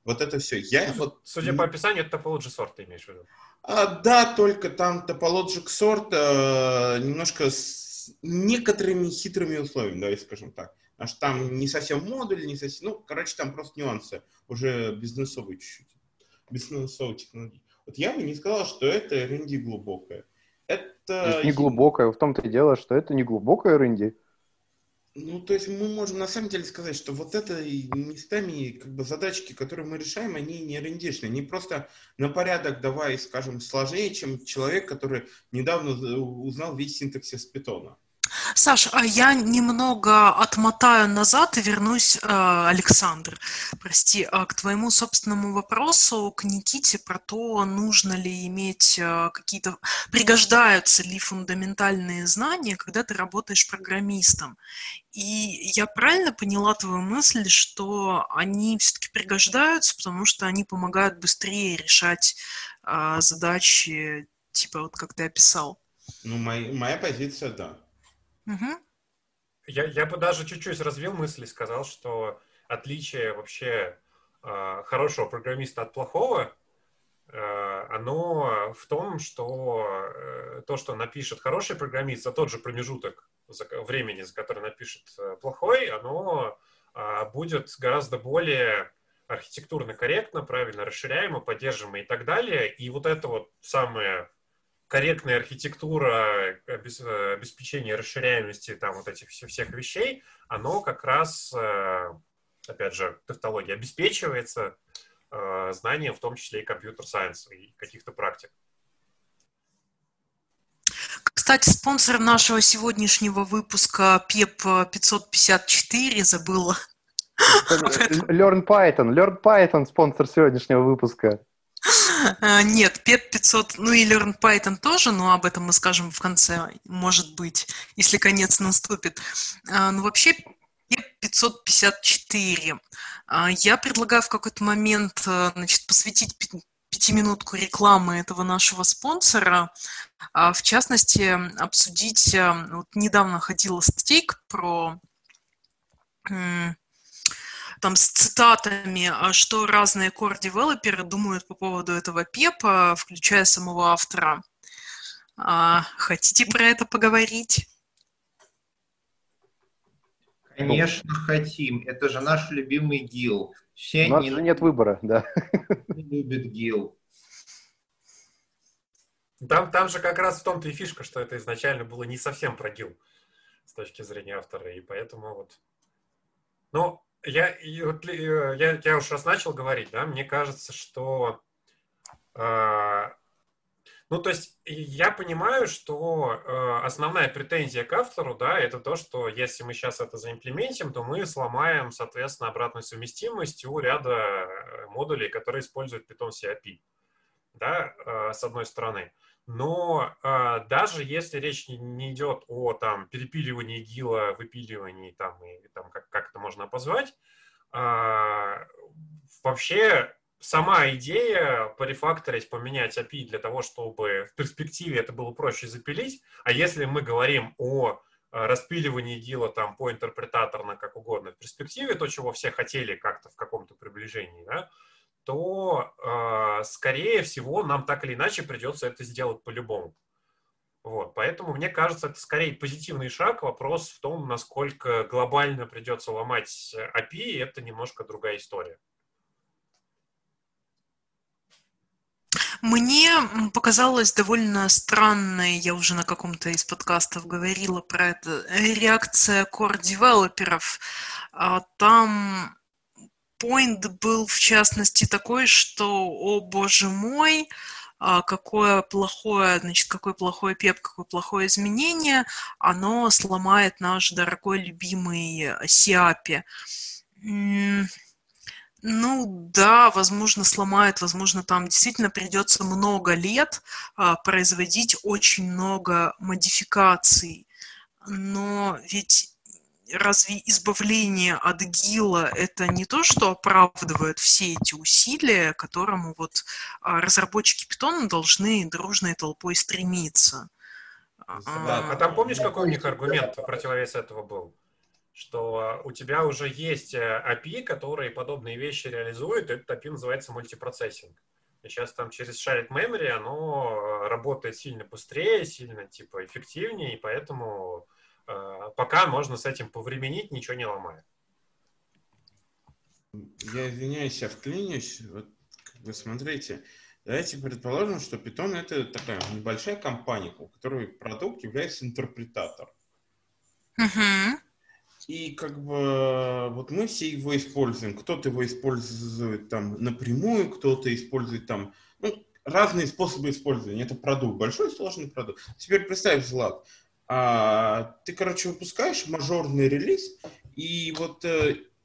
вот это все. Я Судя вот... Судя по описанию, это topology sort, ты имеешь в виду? А, да, только там topology sort э, немножко с некоторыми хитрыми условиями, давай скажем так. Аж там не совсем модуль, не совсем... Ну, короче, там просто нюансы. Уже бизнесовые чуть-чуть. Бизнесовые технологии. Вот я бы не сказал, что это эр энд ди глубокое. Это... это не глубокое. В том-то и дело, что это не глубокое эр энд ди. Ну, то есть мы можем на самом деле сказать, что вот это местами как бы задачки, которые мы решаем, они не эр энд ди-шные. Они просто на порядок, давай, скажем, сложнее, чем человек, который недавно узнал весь синтаксис питона. Саш, а я немного отмотаю назад и вернусь, Александр, прости, к твоему собственному вопросу, к Никите, про то, нужно ли иметь какие-то, пригождаются ли фундаментальные знания, когда ты работаешь программистом. И я правильно поняла твою мысль, что они все-таки пригождаются, потому что они помогают быстрее решать задачи, типа вот как ты описал? Ну, моя, моя позиция, да. Угу. Я, я бы даже чуть-чуть развил мысль и сказал, что отличие вообще э, хорошего программиста от плохого, э, оно в том, что э, то, что напишет хороший программист за тот же промежуток за, времени, за который напишет э, плохой, оно э, будет гораздо более архитектурно корректно, правильно расширяемо, поддерживаемо и так далее. И вот это вот самое... корректная архитектура, обеспечение расширяемости там вот этих всех вещей, оно как раз, опять же, тавтология, обеспечивается знанием, в том числе и компьютер-сайенс, и каких-то практик. Кстати, спонсором нашего сегодняшнего выпуска пеп пятьсот пятьдесят четыре забыла. Learn Python. Learn Python спонсор сегодняшнего выпуска. Нет, пеп пятьсот, ну и Learn Python тоже, но об этом мы скажем в конце, может быть, если конец наступит. Но вообще пеп пятьсот пятьдесят четыре. Я предлагаю в какой-то момент, значит, посвятить пятиминутку рекламы этого нашего спонсора. В частности, обсудить... Вот недавно ходила статейка про... там с цитатами, что разные core-девелоперы думают по поводу этого пепа, включая самого автора. А, хотите про это поговорить? Конечно, хотим. Это же наш любимый ГИЛ. Все У нас не... же нет выбора, да. Не любит ГИЛ. Там, там же как раз в том-то и фишка, что это изначально было не совсем про ГИЛ с точки зрения автора, и поэтому вот... Но... Я, я, я уж раз начал говорить, да, мне кажется, что, э, ну, то есть я понимаю, что э, основная претензия к автору, да, это то, что если мы сейчас это заимплементим, то мы сломаем, соответственно, обратную совместимость у ряда модулей, которые используют Python си эй пи, да, э, с одной стороны. Но э, даже если речь не, не идет о там, перепиливании гила, выпиливании, там, и, там, как, как это можно обозвать, э, вообще сама идея порефакторить, поменять эй пи ай для того, чтобы в перспективе это было проще запилить, а если мы говорим о э, распиливании гила там, по интерпретаторно, как угодно, в перспективе, то, чего все хотели как-то в каком-то приближении, да, то, э, скорее всего, нам так или иначе придется это сделать по-любому. Вот. Поэтому, мне кажется, это скорее позитивный шаг. Вопрос в том, насколько глобально придется ломать эй пи ай, и это немножко другая история. Мне показалось довольно странной, я уже на каком-то из подкастов говорила про это, реакция core-девелоперов. Там... Пойнт был, в частности, такой, что, о боже мой, какое плохое, значит, какой плохой пеп, какое плохое изменение, оно сломает наш дорогой любимый си эй пи. Ну да, возможно, сломает, возможно, там действительно придется много лет производить очень много модификаций, но ведь... Разве избавление от гила – это не то, что оправдывает все эти усилия, к которому вот разработчики Python должны дружной толпой стремиться? Да. А там помнишь, какой у них аргумент противовес этого был? Что у тебя уже есть эй пи ай, которые подобные вещи реализуют, и этот эй пи ай называется мультипроцессинг. И сейчас там через shared memory оно работает сильно быстрее, сильно типа эффективнее, и поэтому... Пока можно с этим повременить, ничего не ломая. Я извиняюсь, я вклинюсь. Вот, как бы, смотрите, давайте предположим, что Python — это такая небольшая компания, у которой продукт является интерпретатор. Uh-huh. И как бы вот мы все его используем. Кто-то его использует там напрямую, кто-то использует там... Ну, разные способы использования. Это продукт. Большой сложный продукт. Теперь представь, Злат, А, ты, короче, выпускаешь мажорный релиз, и вот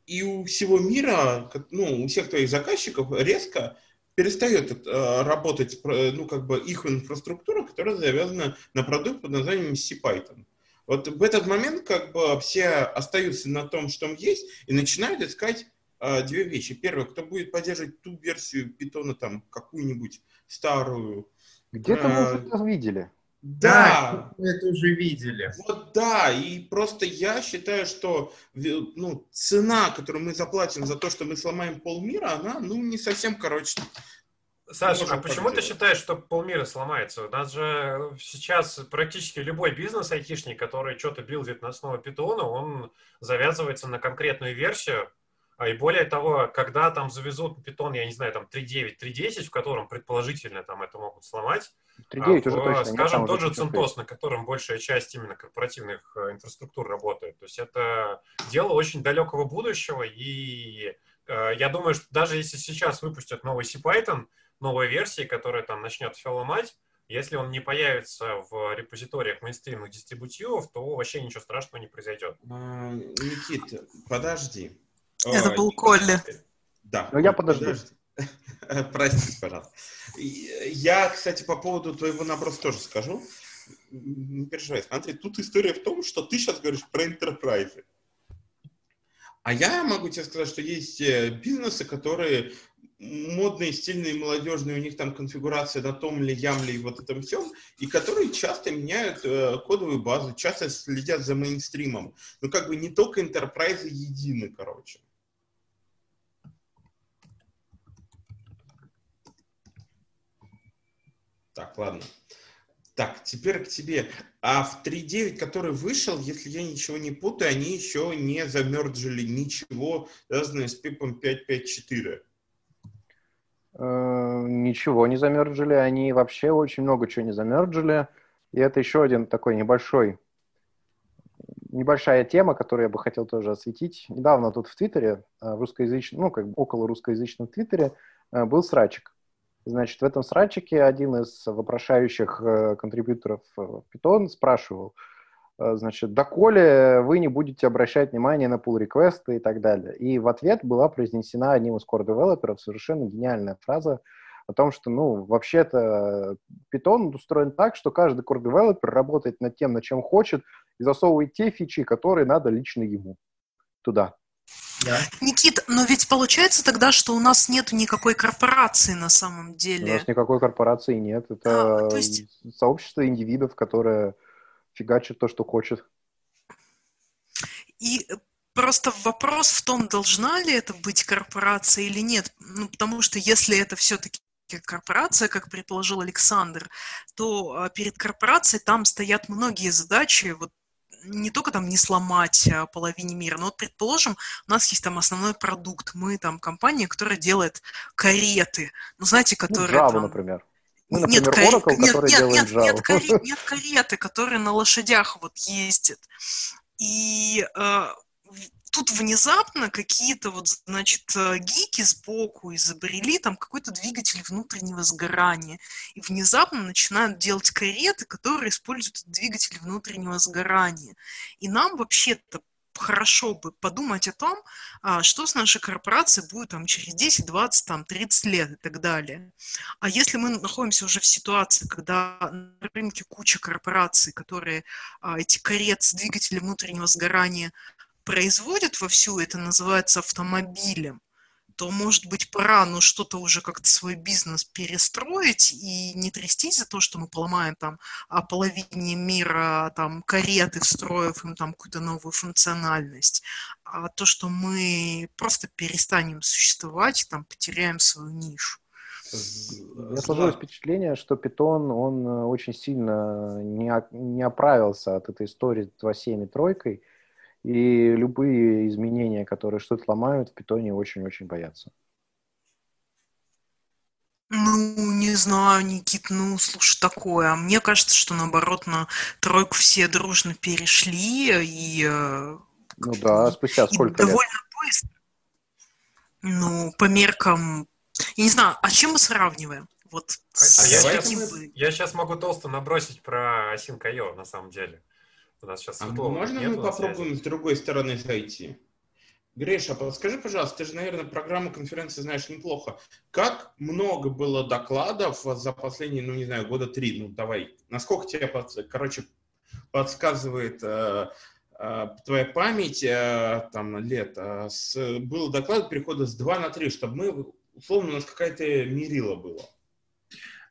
и у всего мира, ну, у всех твоих заказчиков резко перестает а, работать, ну, как бы их инфраструктура, которая завязана на продукт под названием CPython. Вот в этот момент, как бы, все остаются на том, что есть, и начинают искать а, две вещи. Первое, кто будет поддерживать ту версию Python, там, какую-нибудь старую. Где-то а, мы это видели. Да, да, мы это уже видели. Вот да, и просто я считаю, что ну, цена, которую мы заплатим за то, что мы сломаем полмира, она ну не совсем, короче... Саша, а почему ты считаешь, что полмира сломается? У нас же сейчас практически любой бизнес айтишник, который что-то билдит на основе питона, он завязывается на конкретную версию. И более того, когда там завезут питон, я не знаю, там три девять, три десять, в котором предположительно там это могут сломать, три девять а, уже точно. Скажем, тот же Центос, на котором большая часть именно корпоративных инфраструктур работает. То есть это дело очень далекого будущего, и э, я думаю, что даже если сейчас выпустят новый CPython, новые версии, которые там начнет все ломать, Если он не появится в репозиториях мейнстримных дистрибутивов, то вообще ничего страшного не произойдет. А, Никита, подожди. Это О, был Коля. Да. Но я подожду. Подожди. Простите, пожалуйста. Я, кстати, по поводу твоего наброса тоже скажу. Не переживай. Смотри, тут история в том, что ты сейчас говоришь про энтерпрайзы. А я могу тебе сказать, что есть бизнесы, которые модные, стильные, молодежные, у них там конфигурация на том ли, ям ли, вот этом всем, и которые часто меняют э, кодовую базу, часто следят за мейнстримом. Ну, как бы не только энтерпрайзы едины, короче. Так, ладно. Так, теперь к тебе. А в три девять, который вышел, если я ничего не путаю, они еще не замерджили ничего, связанное с пепом пять пять четыре. Э-э- ничего не замерджили. Они вообще очень много чего не замерджили. И это еще один такой небольшой, небольшая тема, которую я бы хотел тоже осветить. Недавно тут в Твиттере, в русскоязычном, ну, как бы около русскоязычном Твиттере, был срачик. Значит, в этом срачике один из вопрошающих э, контрибьюторов в Python спрашивал, э, значит, доколе вы не будете обращать внимание на pull-реквесты и так далее. И в ответ была произнесена одним из core-девелоперов совершенно гениальная фраза о том, что, ну, вообще-то Python устроен так, что каждый core-девелопер работает над тем, над чем хочет, и засовывает те фичи, которые надо лично ему туда. Да. Никит, но ведь получается тогда, что у нас нет никакой корпорации на самом деле. У нас никакой корпорации нет. Это а, то есть... сообщество индивидов, которые фигачат то, что хочет. И просто вопрос в том, должна ли это быть корпорация или нет. Ну, потому что если это все-таки корпорация, как предположил Александр, то перед корпорацией там стоят многие задачи, вот, не только там не сломать а, половине мира, но вот, предположим, у нас есть там основной продукт, мы там компания, которая делает кареты, ну, знаете, которые... Ну, Java, там... например. Мы, например, нет, Oracle, карет... который нет, делает нет, Java. Нет, каре... нет кареты, которые на лошадях вот ездят. И э, тут внезапно какие-то вот, значит, гики сбоку изобрели там какой-то двигатель внутреннего сгорания. И внезапно начинают делать кареты, которые используют двигатель внутреннего сгорания. И нам вообще-то хорошо бы подумать о том, что с нашей корпорацией будет там через десять, двадцать, тридцать лет и так далее. А если мы находимся уже в ситуации, когда на рынке куча корпораций, которые эти кареты с двигателем внутреннего сгорания производят вовсю, это называется автомобилем, то, может быть, пора, ну, что-то уже как-то свой бизнес перестроить и не трястись за то, что мы поломаем там половине мира там кареты, встроив им там какую-то новую функциональность, а то, что мы просто перестанем существовать, там, потеряем свою нишу. У меня сложилось впечатление, что Python, он очень сильно не оправился от этой истории с два семь и тройкой, и любые изменения, которые что-то ломают, в Питоне очень-очень боятся. Ну, не знаю, Никит, ну, слушай, такое. А мне кажется, что, наоборот, на тройку все дружно перешли. И, ну да, спустя сколько довольно лет? Довольно быстро. Ну, по меркам... Я не знаю, а чем мы сравниваем? Вот а с я, сейчас, бы... я сейчас могу толсто набросить про Async.io, на самом деле. У нас сейчас а можно мы попробуем связи? С другой стороны зайти? Гриша, подскажи, пожалуйста, ты же, наверное, программу конференции знаешь неплохо. Как много было докладов за последние, ну, не знаю, года три? Ну, давай. Насколько тебе, короче, подсказывает э, э, твоя память, э, там, лет, э, с, был доклад перехода с два на три, чтобы мы, условно, у нас какая-то мерила была.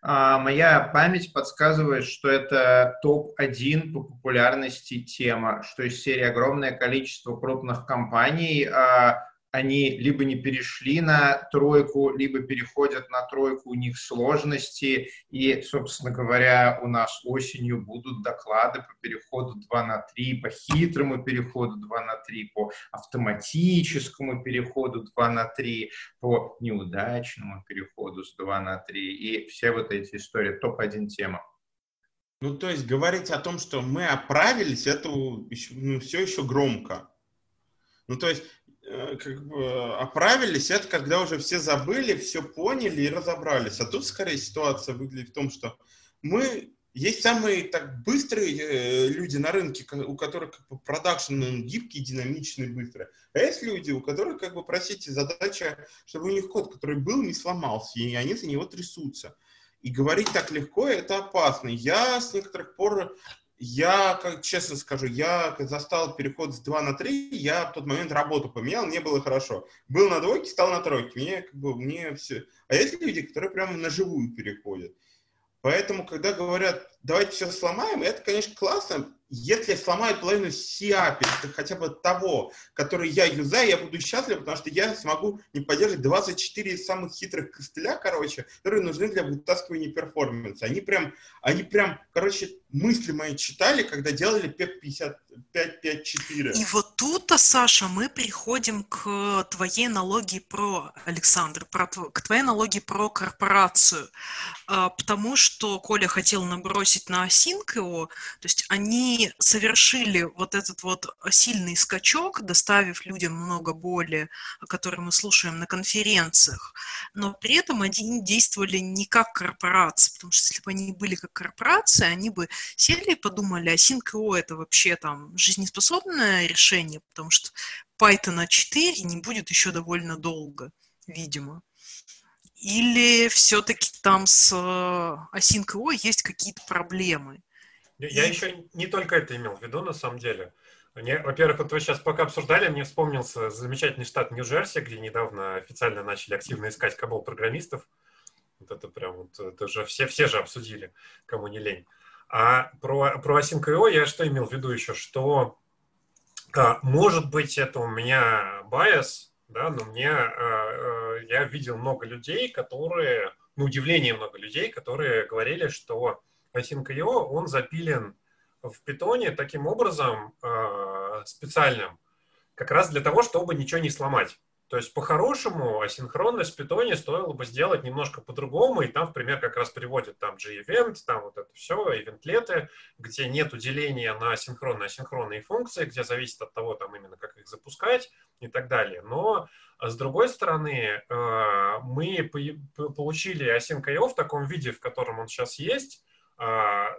А, моя память подсказывает, что это топ один по популярности тема, что из серии огромное количество крупных компаний, а, они либо не перешли на тройку, либо переходят на тройку, у них сложности, и, собственно говоря, у нас осенью будут доклады по переходу два на три, по хитрому переходу два на три, по автоматическому переходу два на три, по неудачному переходу с два на три, и все вот эти истории, топ один тема. Ну, то есть говорить о том, что мы оправились, это еще, ну, все еще громко. Ну, то есть как бы оправились, это когда уже все забыли, все поняли и разобрались. А тут скорее ситуация выглядит в том, что мы есть самые так быстрые люди на рынке, у которых как бы продакшн гибкий, динамичный, быстрый. А есть люди, у которых, как бы, простите, задача, чтобы у них код, который был, не сломался, и они за него трясутся. И говорить так легко — это опасно. Я с некоторых пор, я, как честно скажу, я застал переход с два на три, я в тот момент работу поменял, мне было хорошо. Был на двойке, стал на тройке. Мне, как бы, мне все. А есть люди, которые прямо на живую переходят. Поэтому, когда говорят, давайте все сломаем, это, конечно, классно. Если сломают половину си эй пи, хотя бы того, который я юзаю, я буду счастлив, потому что я смогу не поддерживать двадцать четыре самых хитрых костыля, короче, которые нужны для вытаскивания перформанса. Они прям, они прям, короче, мысли мои читали, когда делали пи и пи пятьдесят пять пятьдесят четыре. И вот тут-то, Саша, мы приходим к твоей аналогии про, Александр, про, к твоей аналогии про корпорацию. Потому что Коля хотел набросить на асинк точка ай о, то есть они совершили вот этот вот сильный скачок, доставив людям много боли, о которой мы слушаем на конференциях, но при этом они действовали не как корпорация, потому что если бы они были как корпорация, они бы сели и подумали, асинк точка ай о это вообще там жизнеспособное решение, потому что Python четыре не будет еще довольно долго, видимо. Или все-таки там с асинк точка ай о есть какие-то проблемы? Я еще не только это имел в виду, на самом деле. Мне, во-первых, вот вы сейчас пока обсуждали, мне вспомнился замечательный штат Нью-Джерси, где недавно официально начали активно искать кабл-программистов. Вот это прям вот, это же все, все же обсудили, кому не лень. А про, про асинк точка ай о я что имел в виду еще? Что, а, может быть, это у меня bias, да, но мне, э, я видел много людей, которые, на удивление много людей, которые говорили, что асинк точка ай о, он запилен в питоне таким образом э, специальным, как раз для того, чтобы ничего не сломать. То есть, по-хорошему, асинхронность в питоне стоило бы сделать немножко по-другому, и там, например, как раз приводят там G-event, там вот это все, ивентлеты, где нет деления на синхронные и асинхронные функции, где зависит от того, там именно как их запускать и так далее. Но, с другой стороны, мы получили async.io в таком виде, в котором он сейчас есть,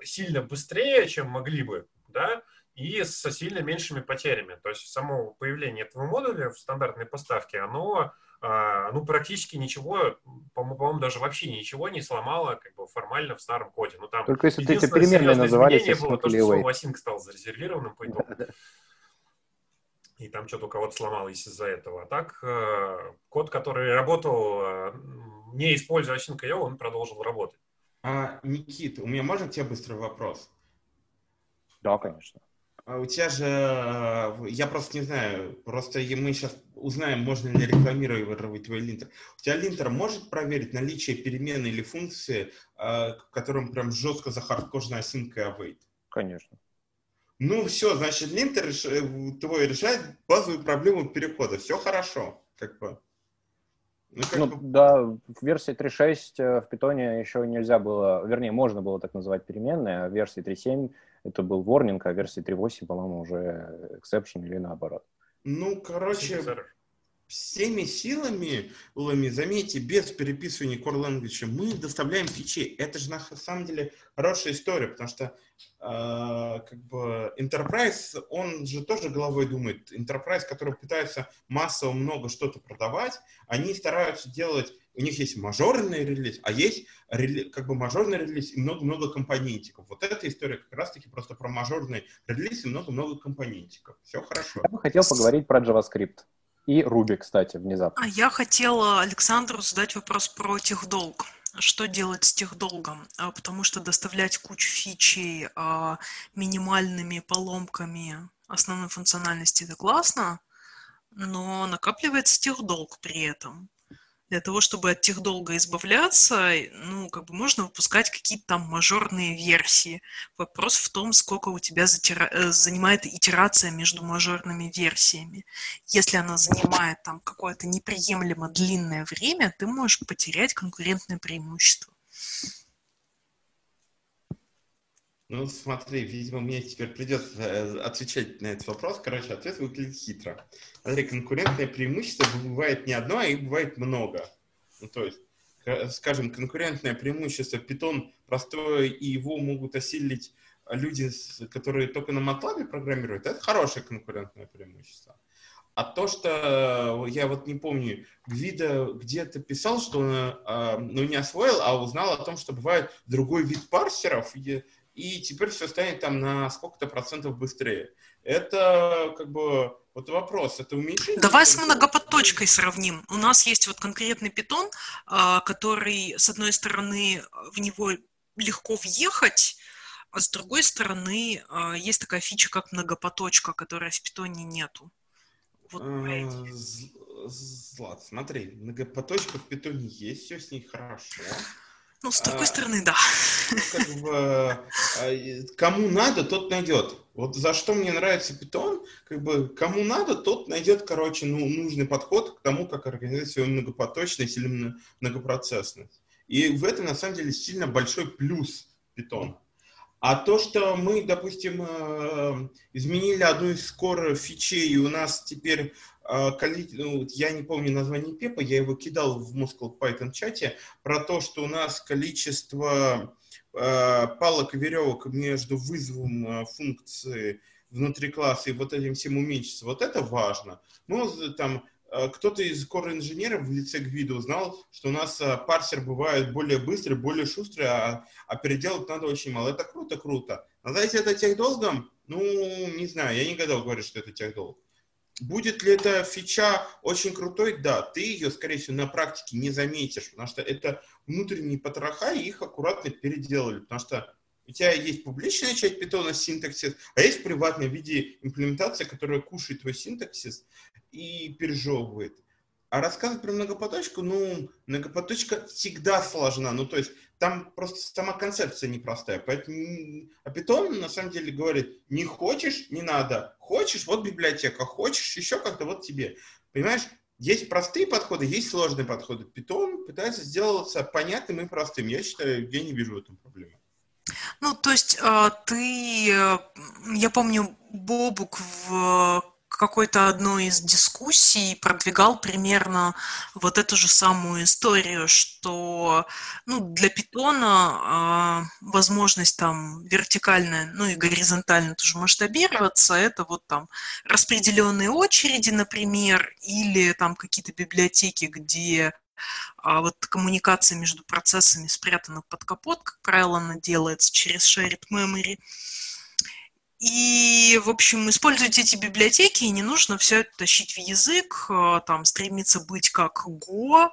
сильно быстрее, чем могли бы, да, и с сильно меньшими потерями. То есть само появление этого модуля в стандартной поставке, оно ну, практически ничего, по-моему, даже вообще ничего не сломало как бы формально в старом коде. Но там только если эти переменные назывались, было то, что слово async стал зарезервированным по итогу. И там что-то у кого-то сломалось из-за этого. А так код, который работал, не используя async точка ай о, он продолжил работать. А, Никит, у меня можно тебе быстрый вопрос? Да, конечно. А у тебя же, я просто не знаю, просто мы сейчас узнаем, можно ли рекламировать твой линтер. У тебя линтер может проверить наличие переменной или функции, к которым прям жестко захардкожена асинка await? Конечно. Ну все, значит, линтер твой решает базовую проблему перехода. Все хорошо, как бы. Ну, как ну бы... да, в версии три шесть в питоне еще нельзя было, вернее, можно было так называть переменные, а в версии три семь это был ворнинг, а в версии три восемь, по-моему, уже эксепшн или наоборот. Ну, короче, всеми силами, заметьте, без переписывания core language мы доставляем фичи. Это же на самом деле хорошая история, потому что э, как бы Enterprise, он же тоже головой думает. Enterprise, который пытается массово много что-то продавать, они стараются делать. У них есть мажорный релиз, а есть как бы мажорный релиз и много-много компонентиков. Вот эта история как раз-таки просто про мажорный релиз и много-много компонентиков. Все хорошо. Я бы хотел поговорить про JavaScript и Ruby, кстати, внезапно. А я хотела Александру задать вопрос про техдолг. Что делать с техдолгом? Потому что доставлять кучу фичей минимальными поломками основной функциональности — это классно, но накапливается техдолг при этом. Для того, чтобы от техдолга избавляться, ну, как бы можно выпускать какие-то там мажорные версии. Вопрос в том, сколько у тебя затира... занимает итерация между мажорными версиями. Если она занимает там какое-то неприемлемо длинное время, ты можешь потерять конкурентное преимущество. Ну, смотри, видимо, мне теперь придется отвечать на этот вопрос. Короче, ответ выглядит хитро. Смотри, конкурентное преимущество бывает не одно, а их бывает много. Ну, то есть, скажем, конкурентное преимущество Python простое, и его могут осилить люди, которые только на MATLAB программируют, это хорошее конкурентное преимущество. А то, что я вот не помню, Гвида где-то писал, что он ну, не освоил, а узнал о том, что бывает другой вид парсеров, и, и теперь все станет там на сколько-то процентов быстрее. Это как бы вот вопрос, это уменьшение? Давай с многопоточкой сравним. У нас есть вот конкретный питон, который, с одной стороны, в него легко въехать, а с другой стороны, есть такая фича, как многопоточка, которая в питоне нету. Вот, Злат, смотри, многопоточка в питоне есть, все с ней хорошо. Ну, с другой а, стороны, да. Ну, как бы, кому надо, тот найдет. Вот за что мне нравится питон, как бы, кому надо, тот найдет, короче, ну, нужный подход к тому, как организовать свою многопоточность или многопроцессность. И в этом, на самом деле, сильно большой плюс питона. А то, что мы, допустим, изменили одну из core фичей, и у нас теперь, я не помню название пепа, я его кидал в Moscow Python чате, про то, что у нас количество палок и веревок между вызовом функции внутри класса и вот этим всем уменьшится, вот это важно. Мы там... Кто-то из core-инженеров в лице Гвида узнал, что у нас парсер бывает более быстрый, более шустрый, а, а переделать надо очень мало. Это круто, круто. Назовите это техдолгом? Ну, не знаю, я не готов говорить, что это техдолг. Будет ли эта фича очень крутой? Да, ты ее, скорее всего, на практике не заметишь, потому что это внутренние потроха, и их аккуратно переделали, потому что у тебя есть публичная часть питона, синтаксис, а есть приватная в виде имплементации, которая кушает твой синтаксис и пережевывает. А рассказывать про многопоточку, ну, многопоточка всегда сложна. Ну, то есть там просто сама концепция непростая. Поэтому, а питон, на самом деле, говорит, не хочешь, не надо. Хочешь, вот библиотека. Хочешь, еще как-то вот тебе. Понимаешь? Есть простые подходы, есть сложные подходы. Питон пытается сделаться понятным и простым. Я считаю, я не вижу в этом проблемы. Ну, то есть ты, я помню, Бобук в какой-то одной из дискуссий продвигал примерно вот эту же самую историю, что ну, для питона возможность там вертикально, ну и горизонтально тоже масштабироваться, это вот там распределенные очереди, например, или там какие-то библиотеки, где... А вот коммуникация между процессами спрятана под капот, как правило, она делается через shared memory. И, в общем, используйте эти библиотеки, и не нужно все это тащить в язык, там, стремиться быть как Go,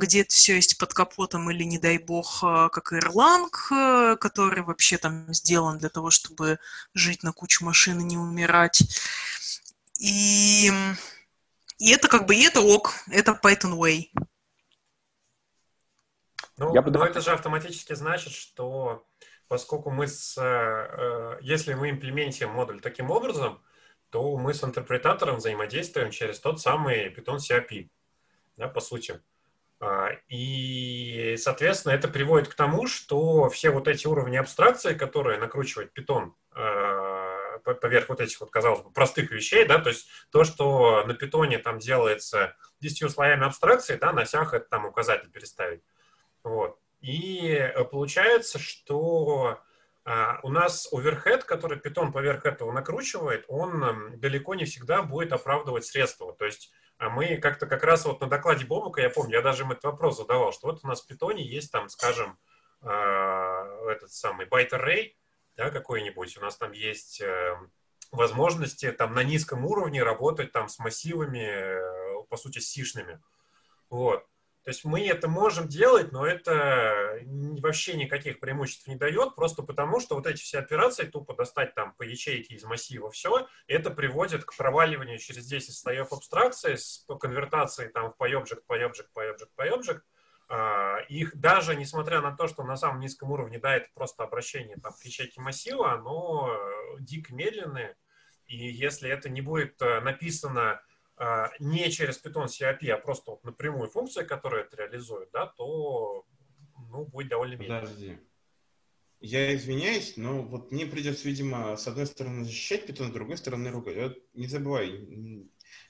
где это все есть под капотом, или, не дай бог, как Erlang, который вообще там сделан для того, чтобы жить на кучу машин и не умирать. И... И это как бы, и это ок, это Python Way. Ну, Я буду... но это же автоматически значит, что поскольку мы с... Э, если мы имплементим модуль таким образом, то мы с интерпретатором взаимодействуем через тот самый Python си эй пи, да, по сути. И, соответственно, это приводит к тому, что все вот эти уровни абстракции, которые накручивает Python, э, поверх вот этих вот, казалось бы, простых вещей, да, то есть то, что на питоне там делается десятью слоями абстракции, да, на сях это там указатель переставить. Вот. И получается, что а, у нас оверхед, который питон поверх этого накручивает, он далеко не всегда будет оправдывать средства. То есть мы как-то как раз вот на докладе Бобука, я помню, я даже им этот вопрос задавал, что вот у нас в питоне есть там, скажем, а, этот самый байт-аррей, да, какой-нибудь, у нас там есть э, возможности там на низком уровне работать там с массивами, э, по сути, сишными. Вот. То есть мы это можем делать, но это вообще никаких преимуществ не дает, просто потому что вот эти все операции, тупо достать там по ячейке из массива все, это приводит к проваливанию через десять слоев абстракции, с конвертацией там в PyObject, PyObject, PyObject, PyObject. Uh, их даже несмотря на то, что на самом низком уровне, да, это просто обращение там, к ячейке массива, оно дико медленное, и если это не будет uh, написано uh, не через Python си эй пи, а просто вот напрямую функция, которая это реализует, да, то ну, будет довольно медленно. Подожди. Я извиняюсь, но вот мне придется, видимо, с одной стороны защищать Python, с другой стороны ругать. Вот не забывай,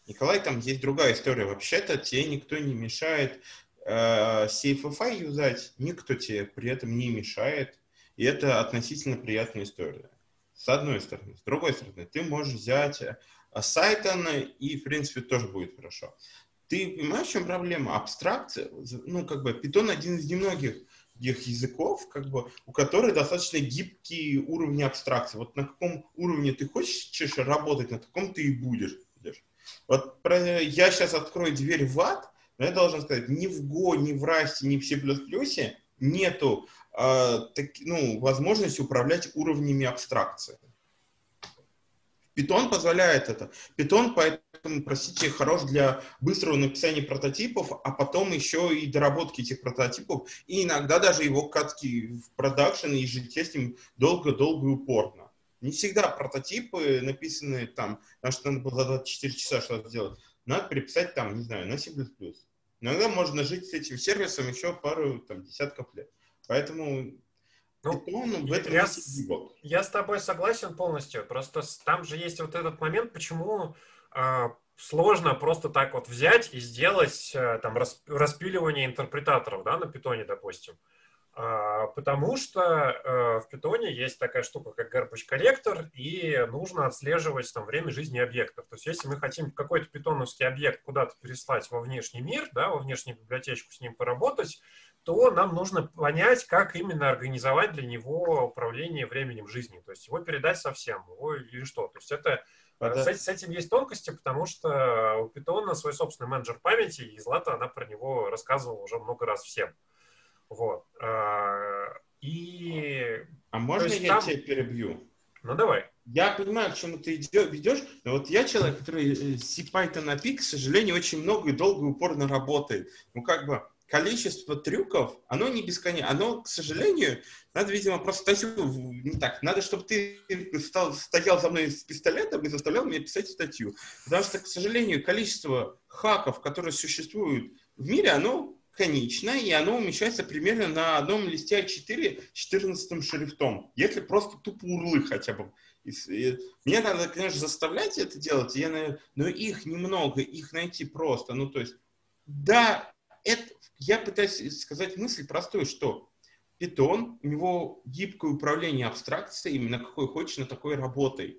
Николай, там есть другая история. Вообще-то тебе никто не мешает си эф эф ай юзать, никто тебе при этом не мешает, и это относительно приятная история. С одной стороны. С другой стороны, ты можешь взять Python, и, в принципе, тоже будет хорошо. Ты понимаешь, в чем проблема? Абстракт, ну, как бы, Python один из немногих языков, как бы, у которых достаточно гибкие уровни абстракции. Вот на каком уровне ты хочешь работать, на таком ты и будешь. Вот про, я сейчас открою дверь в ад, но я должен сказать, ни в Go, ни в Rust, ни в C++ нету э, так, ну, возможности управлять уровнями абстракции. Python позволяет это. Python, поэтому, простите, хорош для быстрого написания прототипов, а потом еще и доработки этих прототипов, и иногда даже его катки в продакшн и житестим долго-долго и упорно. Не всегда прототипы написаны там, потому что надо было за двадцать четыре часа что-то сделать. Надо переписать там, не знаю, на C++. Иногда можно жить с этим сервисом еще пару там, десятков лет. Поэтому ну, Python в этом я, с, я с тобой согласен полностью. Просто там же есть вот этот момент, почему э, сложно просто так вот взять и сделать э, там расп, распиливание интерпретаторов, да, на Python, допустим. Потому что в Python есть такая штука, как garbage collector, и нужно отслеживать там время жизни объектов. То есть если мы хотим какой-то питоновский объект куда-то переслать во внешний мир, да, во внешнюю библиотечку с ним поработать, то нам нужно понять, как именно организовать для него управление временем жизни. То есть его передать совсем, его или что. То есть это... Да. С этим есть тонкости, потому что у Python свой собственный менеджер памяти, и Злата, она про него рассказывала уже много раз всем. Вот. И... А можно я там... тебя перебью? Ну, давай. Я понимаю, к чему ты идешь, но вот я человек, который с Python эй пи ай, к сожалению, очень много и долго и упорно работает. Ну, как бы, количество трюков, оно не бесконечно. Оно, к сожалению, надо, видимо, просто статью... Не так. Надо, чтобы ты стал, стоял за мной с пистолетом и заставлял меня писать статью. Потому что, к сожалению, количество хаков, которые существуют в мире, оно... конечно, и оно умещается примерно на одном листе а четыре с четырнадцатым шрифтом, если просто тупо урлы хотя бы. Мне надо, конечно, заставлять это делать, я, но их немного, их найти просто. Ну, то есть, да, это, я пытаюсь сказать мысль простую, что Python, у него гибкое управление абстракцией, именно какой хочешь, на такой работай.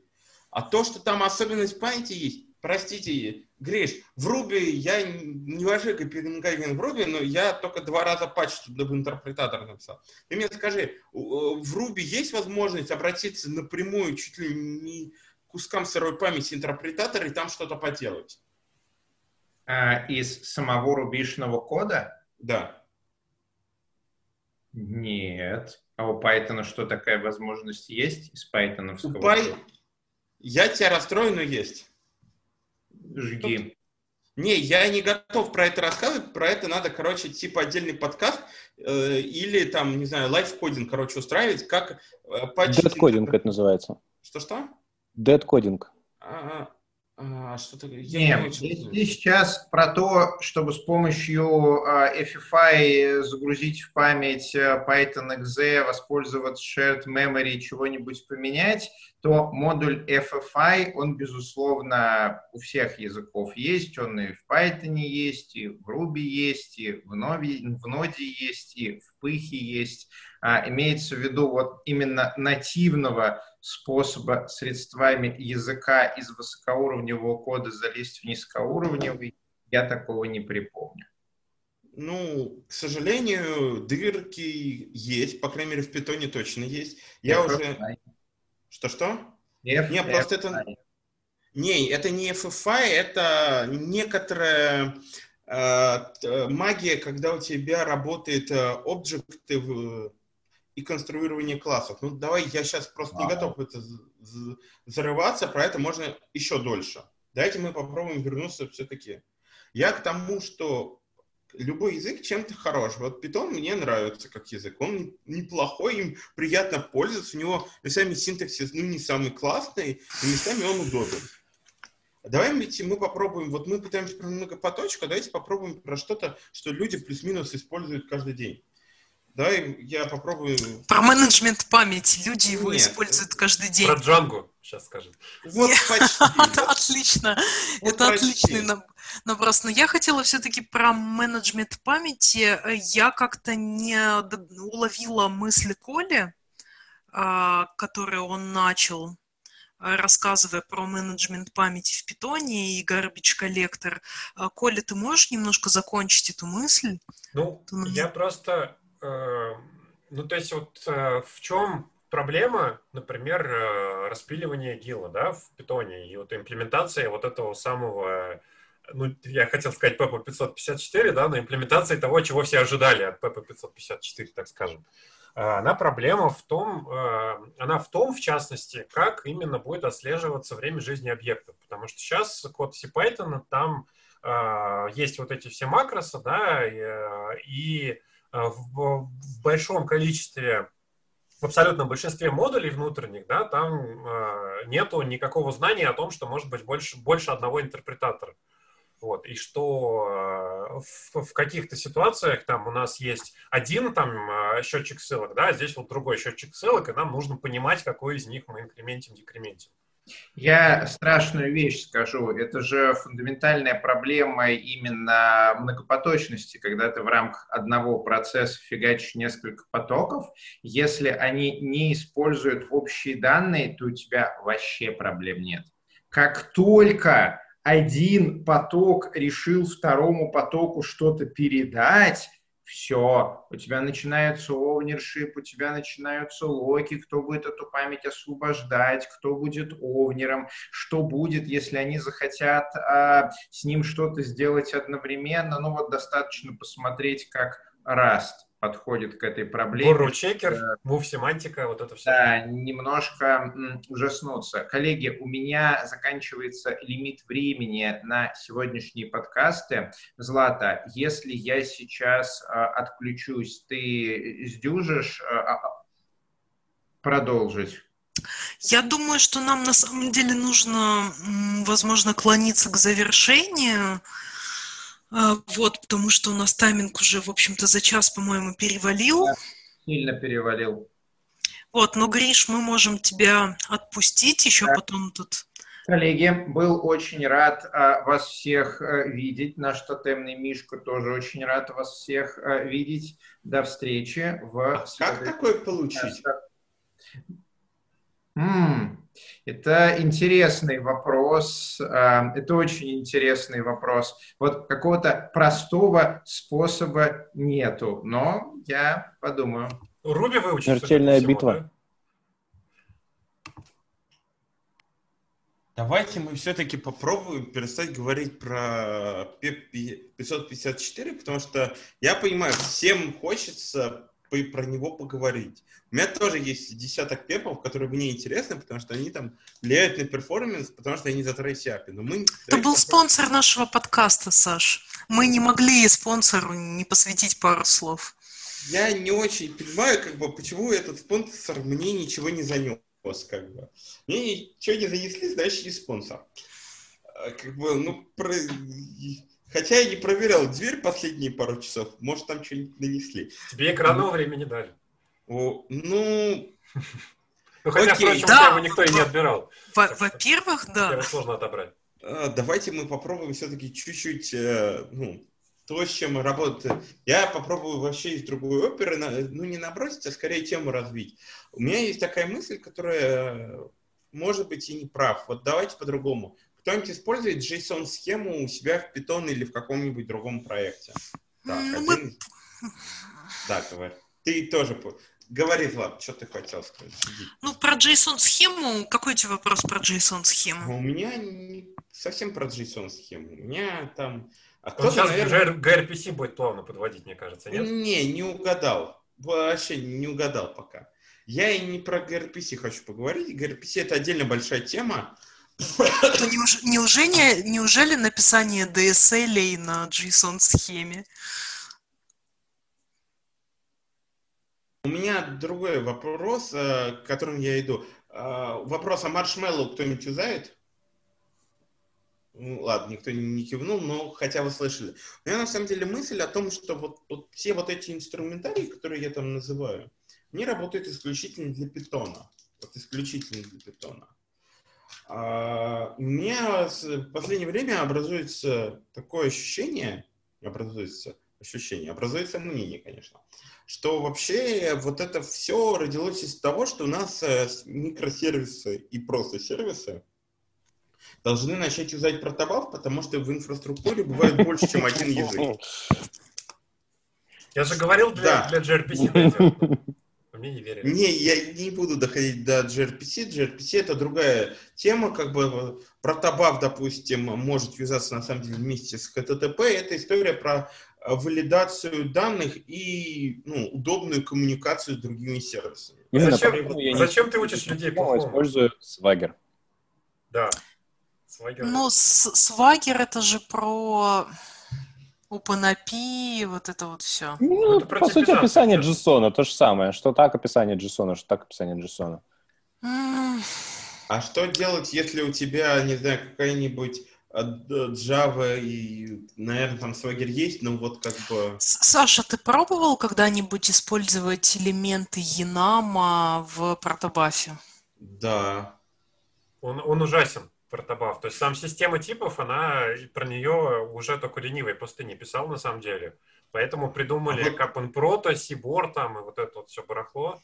А то, что там особенность памяти есть, простите, Гриш, в Ruby я не вожу Копенгаген в Ruby, но я только два раза патч туда в интерпретатор написал. Ты мне скажи, в Ruby есть возможность обратиться напрямую чуть ли не к кускам сырой памяти интерпретатора и там что-то поделать? А, из самого рубишного кода? Да. Нет. А у Python что, такая возможность есть из Python-овского? У Пай... Я тебя расстрою, но есть. Жги. Не, я не готов про это рассказывать, про это надо, короче, типа отдельный подкаст э, или там, не знаю, лайфкодинг, короче, устраивать, как... Э, почти... Дедкодинг это называется. Что-что? Дедкодинг. А, а, что-то... Я Нет, здесь сейчас про то, чтобы с помощью э, эф эф ай загрузить в память э, Python.exe, воспользоваться shared memory, чего-нибудь поменять, то модуль эф эф ай, он, безусловно, у всех языков есть, он и в Python есть, и в Ruby есть, и в Node есть, и в Пыхе есть. А, имеется в виду вот именно нативного способа средствами языка из высокоуровневого кода залезть в низкоуровневый, я такого не припомню. Ну, к сожалению, дырки есть, по крайней мере, в Python точно есть. Я эф эф ай уже... Что-что? Не, просто это... Не, это не эф эф ай, это некоторая э, магия, когда у тебя работают объекты э, и конструирование классов. Ну, давай, я сейчас просто а. не готов это зарываться, про это можно еще дольше. Давайте мы попробуем вернуться все-таки. Я к тому, что любой язык чем-то хорош. Вот Python мне нравится как язык. Он неплохой, им приятно пользоваться. У него местами синтаксис ну, не самый классный, но местами он удобен. Давайте мы попробуем, вот мы пытаемся немного по точку, давайте попробуем про что-то, что люди плюс-минус используют каждый день. Давай я попробую... Про менеджмент памяти. Люди его Нет. используют каждый день. Про Django. Сейчас скажет. Вот почти. Отлично. Это отличный наброс. Но я хотела все-таки про менеджмент памяти. Я как-то не уловила мысли Коли, которые он начал, рассказывая про менеджмент памяти в Питоне и garbage collector. Коля, ты можешь немножко закончить эту мысль? Ну, ты... я просто... Э, ну, то есть вот э, в чем проблема, например, э, распиливания гила, да, в Питоне и вот имплементация вот этого самого... Ну, я хотел сказать пеп пятьсот пятьдесят четыре, да, но имплементация того, чего все ожидали от пеп пятьсот пятьдесят четыре, так скажем. Она проблема в том, она в том, в частности, как именно будет отслеживаться время жизни объектов. Потому что сейчас код CPython, там есть вот эти все макросы, да, и в большом количестве, в абсолютном большинстве модулей внутренних, да, там нету никакого знания о том, что может быть больше, больше одного интерпретатора. Вот, и что в, в каких-то ситуациях там у нас есть один там счетчик ссылок, да, а здесь вот другой счетчик ссылок, и нам нужно понимать, какой из них мы инкрементим, декрементим. Я страшную вещь скажу. Это же фундаментальная проблема именно многопоточности, когда ты в рамках одного процесса фигачишь несколько потоков. Если они не используют общие данные, то у тебя вообще проблем нет. Как только... один поток решил второму потоку что-то передать, все, у тебя начинается овнершип, у тебя начинаются локи, кто будет эту память освобождать, кто будет овнером, что будет, если они захотят а, с ним что-то сделать одновременно. Ну вот достаточно посмотреть, как Rust подходит к этой проблеме. Буру-чекер, мув-семантика, вот это все. Да, немножко м, ужаснуться. Коллеги, у меня заканчивается лимит времени на сегодняшние подкасты. Злата, если я сейчас а, отключусь, ты сдюжишь а, продолжить? Я думаю, что нам на самом деле нужно, возможно, клониться к завершению. Вот, потому что у нас тайминг уже, в общем-то, за час, по-моему, перевалил. Да, сильно перевалил. Вот, но, Гриш, мы можем тебя отпустить еще да. Потом тут. Коллеги, был очень рад а, вас всех а, видеть. Наш тотемный Мишка тоже очень рад вас всех а, видеть. До встречи в... А как такое получить? М-м, это интересный вопрос. Э, это очень интересный вопрос. Вот какого-то простого способа нету, но я подумаю. Руби выучится. Смертельная битва. Давайте мы все-таки попробуем перестать говорить про пятьсот пятьдесят четыре, потому что я понимаю, всем хочется... про него поговорить. У меня тоже есть десяток пепов, которые мне интересны, потому что они там влияют на перформанс, потому что они за трейсиапи. Мы... Это был спонсор нашего подкаста, Саш. Мы не могли спонсору не посвятить пару слов. Я не очень понимаю, как бы, почему этот спонсор мне ничего не занес. Как бы. Мне ничего не занесли, значит, и спонсор. Как бы, ну, про... Хотя я не проверял дверь последние пару часов. Может, там что-нибудь донесли. Тебе экранного времени дали. О, ну... Ну, хотя, впрочем, да. Его никто и не отбирал. Во-первых, да. Его сложно отобрать. Давайте мы попробуем все-таки чуть-чуть, ну, то, с чем работаю. Я попробую вообще из другой оперы, ну, не набросить, а скорее тему развить. У меня есть такая мысль, которая, может быть, и не прав. Вот давайте по-другому. Кто-нибудь использует JSON-схему у себя в Python или в каком-нибудь другом проекте? Так, ну, один... мы... Да, говори. Ты тоже... Говори, Влад, что ты хотел сказать. Иди. Ну, про JSON-схему... Какой у тебя вопрос про JSON-схему? У меня не совсем про JSON-схему. У меня там... А кто сейчас, наверное... джи ар пи си будет плавно подводить, мне кажется, нет? Не, не угадал. Вообще не угадал пока. Я и не про джи ар пи си хочу поговорить. джи ар пи си — это отдельно большая тема. То неужели, неужели написание ди эс эл на JSON-схеме? У меня другой вопрос, к которому я иду. Вопрос о маршмеллоу кто-нибудь юзает? Ну, ладно, никто не кивнул, но хотя вы слышали. У меня на самом деле мысль о том, что вот, вот все вот эти инструментарии, которые я там называю, они работают исключительно для питона. Вот исключительно для питона. А, у меня в последнее время образуется такое ощущение, образуется ощущение, образуется мнение, конечно, что вообще вот это все родилось из того, что у нас микросервисы и просто сервисы должны начать юзать Protobuf, потому что в инфраструктуре бывает больше, чем один язык. Я же говорил для, да. для джи ар пи си дойдет. Мне не верили. Не, я не буду доходить до джи ар пи си. джи ар пи си это другая тема. Как бы Protobuf, допустим, может юзаться на самом деле вместе с эйч ти ти пи. Это история про валидацию данных и ну, удобную коммуникацию с другими сервисами. Именно, зачем зачем не... ты учишь людей плохому? Я использую Swagger. Да. Swagger. Ну, Swagger это же про... OpenAPI, вот это вот все. Ну, это по сути, описание JSON, то же самое. Что так описание JSON, что так описание JSON. Mm. А что делать, если у тебя, не знаю, какая-нибудь Java и, наверное, там Swagger есть, но вот как бы... Саша, ты пробовал когда-нибудь использовать элементы Enum в Protobuf? Да. Он, он ужасен. Protobuf. То есть сам система типов, она про нее уже только ленивой пустыни писал на самом деле. Поэтому придумали капонпрото, сибор там и вот это вот все барахло,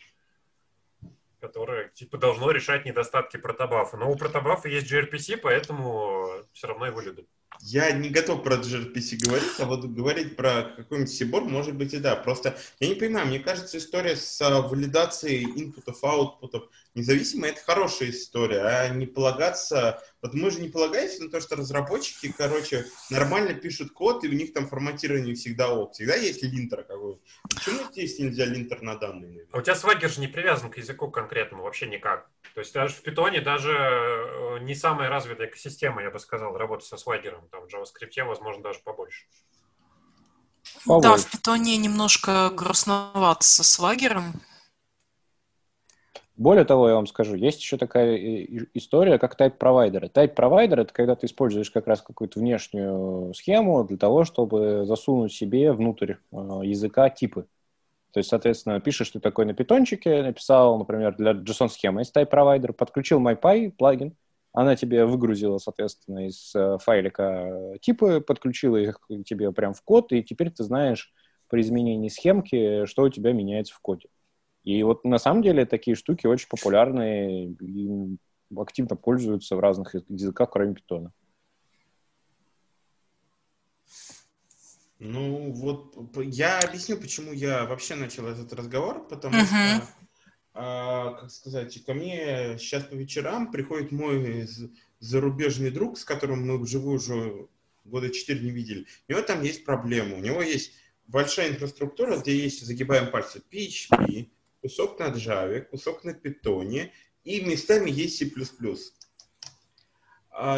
которое типа должно решать недостатки Protobuf. Но у Protobuf есть джи ар пи си, поэтому все равно его любят. Я не готов про джи ар пи си говорить, а вот говорить про какой-нибудь сибор может быть и да. Просто я не понимаю, мне кажется, история с валидацией инпутов, аутпутов независимо, это хорошая история, а не полагаться... Вот мы же не полагаемся на то, что разработчики, короче, нормально пишут код, и у них там форматирование всегда ок. Всегда есть линтер какой-нибудь. Почему здесь нельзя линтер на данные? А у тебя Swagger же не привязан к языку конкретному вообще никак. То есть даже в Python даже не самая развитая экосистема, я бы сказал, работать со Swagger. Там в JavaScript, возможно, даже побольше. побольше. Да, в Python немножко грустновато со Swagger. Более того, я вам скажу, есть еще такая история, как тайп-провайдеры. Тайп-провайдер — это когда ты используешь как раз какую-то внешнюю схему для того, чтобы засунуть себе внутрь языка типы. То есть, соответственно, пишешь ты такой на питончике, написал, например, для JSON-схемы есть тайп-провайдер, подключил MyPy плагин, она тебе выгрузила, соответственно, из файлика типы, подключила их тебе прям в код, и теперь ты знаешь при изменении схемки, что у тебя меняется в коде. И вот на самом деле такие штуки очень популярные и активно пользуются в разных языках, кроме Python. Ну вот я объясню, почему я вообще начал этот разговор, потому uh-huh. что, а, как сказать, ко мне сейчас по вечерам приходит мой зарубежный друг, с которым мы вживую уже года четыре не видели. У него там есть проблема, у него есть большая инфраструктура, где есть, загибаем пальцы, пи эйч пи, кусок на Java, кусок на Python, и местами есть C++.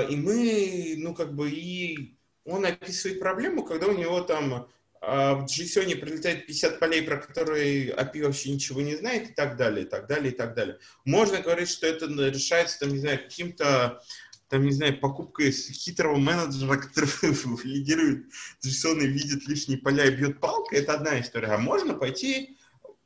И мы, ну как бы, и он описывает проблему, когда у него там в JSON прилетает пятьдесят полей, про которые эй пи ай вообще ничего не знает, и так далее, и так далее, и так далее. Можно говорить, что это решается, там, не знаю, каким-то, там, не знаю, покупкой хитрого менеджера, который лидирует JSON и видит лишние поля и бьет палкой, это одна история. А можно пойти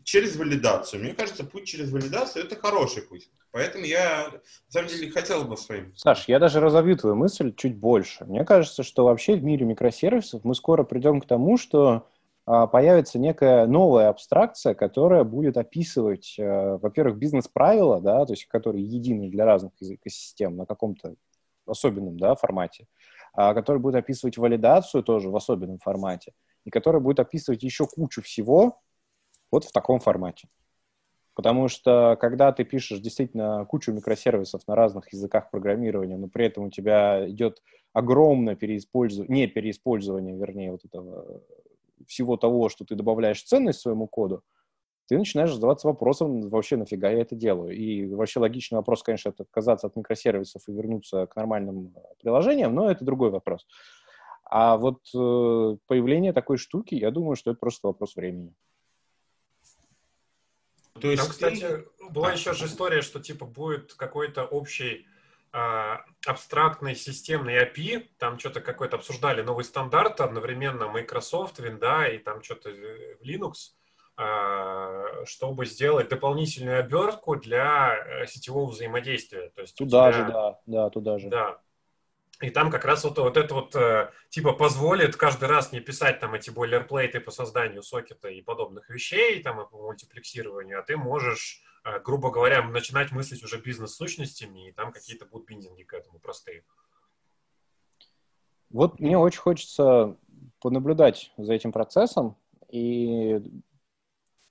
через валидацию. Мне кажется, путь через валидацию — это хороший путь. Поэтому я, на самом деле, хотел бы своим. Саш, я даже разовью твою мысль чуть больше. Мне кажется, что вообще в мире микросервисов мы скоро придем к тому, что а, появится некая новая абстракция, которая будет описывать, а, во-первых, бизнес-правила, да, то есть которые едины для разных экосистем на каком-то особенном, да, формате, а, который будет описывать валидацию тоже в особенном формате, и который будет описывать еще кучу всего, вот в таком формате. Потому что, когда ты пишешь действительно кучу микросервисов на разных языках программирования, но при этом у тебя идет огромное переиспользование, не переиспользование, вернее, вот этого, всего того, что ты добавляешь ценность своему коду, ты начинаешь задаваться вопросом, вообще нафига я это делаю? И вообще логичный вопрос, конечно, это отказаться от микросервисов и вернуться к нормальным приложениям, но это другой вопрос. А вот появление такой штуки, я думаю, что это просто вопрос времени. То есть там, кстати, ты... была еще же история, что типа будет какой-то общий э, абстрактный системный эй пи ай, там что-то какой-то обсуждали новый стандарт, одновременно Microsoft, Windows и там что-то Linux, чтобы сделать дополнительную обертку для сетевого взаимодействия. То есть туда тебя... же, да. да, туда же. Да. И там как раз вот, вот это вот типа позволит каждый раз не писать там эти бойлерплейты по созданию сокета и подобных вещей, там и по мультиплексированию, а ты можешь, грубо говоря, начинать мыслить уже бизнес-сущностями, и там какие-то будут биндинги к этому простые. Вот мне очень хочется понаблюдать за этим процессом, и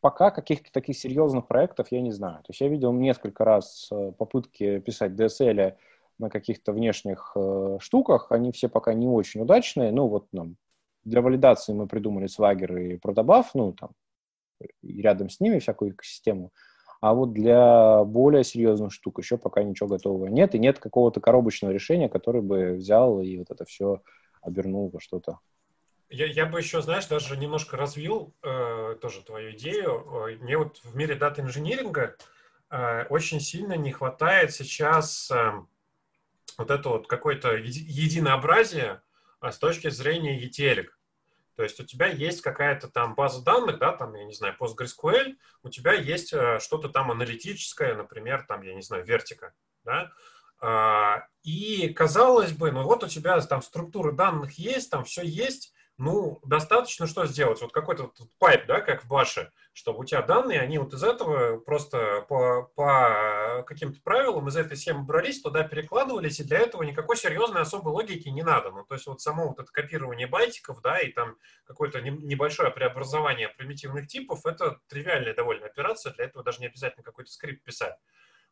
пока каких-то таких серьезных проектов я не знаю. То есть я видел несколько раз попытки писать ди эс эль на каких-то внешних э, штуках, они все пока не очень удачные. Ну, вот нам для валидации мы придумали Swagger и Protobuf, ну, там, и рядом с ними всякую экосистему. А вот для более серьезных штук еще пока ничего готового нет, и нет какого-то коробочного решения, который бы взял и вот это все обернул во что-то. Я, я бы еще, знаешь, даже немножко развил э, тоже твою идею. Мне вот в мире дата-инжиниринга э, очень сильно не хватает сейчас... Э, вот это вот какое-то единообразие с точки зрения и ти эль. То есть у тебя есть какая-то там база данных, да, там, я не знаю, PostgreSQL, у тебя есть что-то там аналитическое, например, там, я не знаю, Vertica, да, и казалось бы, ну вот у тебя там структуры данных есть, там все есть, ну, достаточно что сделать? Вот какой-то пайп, да, как в баше, чтобы у тебя данные, они вот из этого просто по, по каким-то правилам из этой схемы брались, туда перекладывались, и для этого никакой серьезной особой логики не надо. Ну, то есть вот само вот это копирование байтиков, да, и там какое-то небольшое преобразование примитивных типов, это тривиальная довольно операция, для этого даже не обязательно какой-то скрипт писать.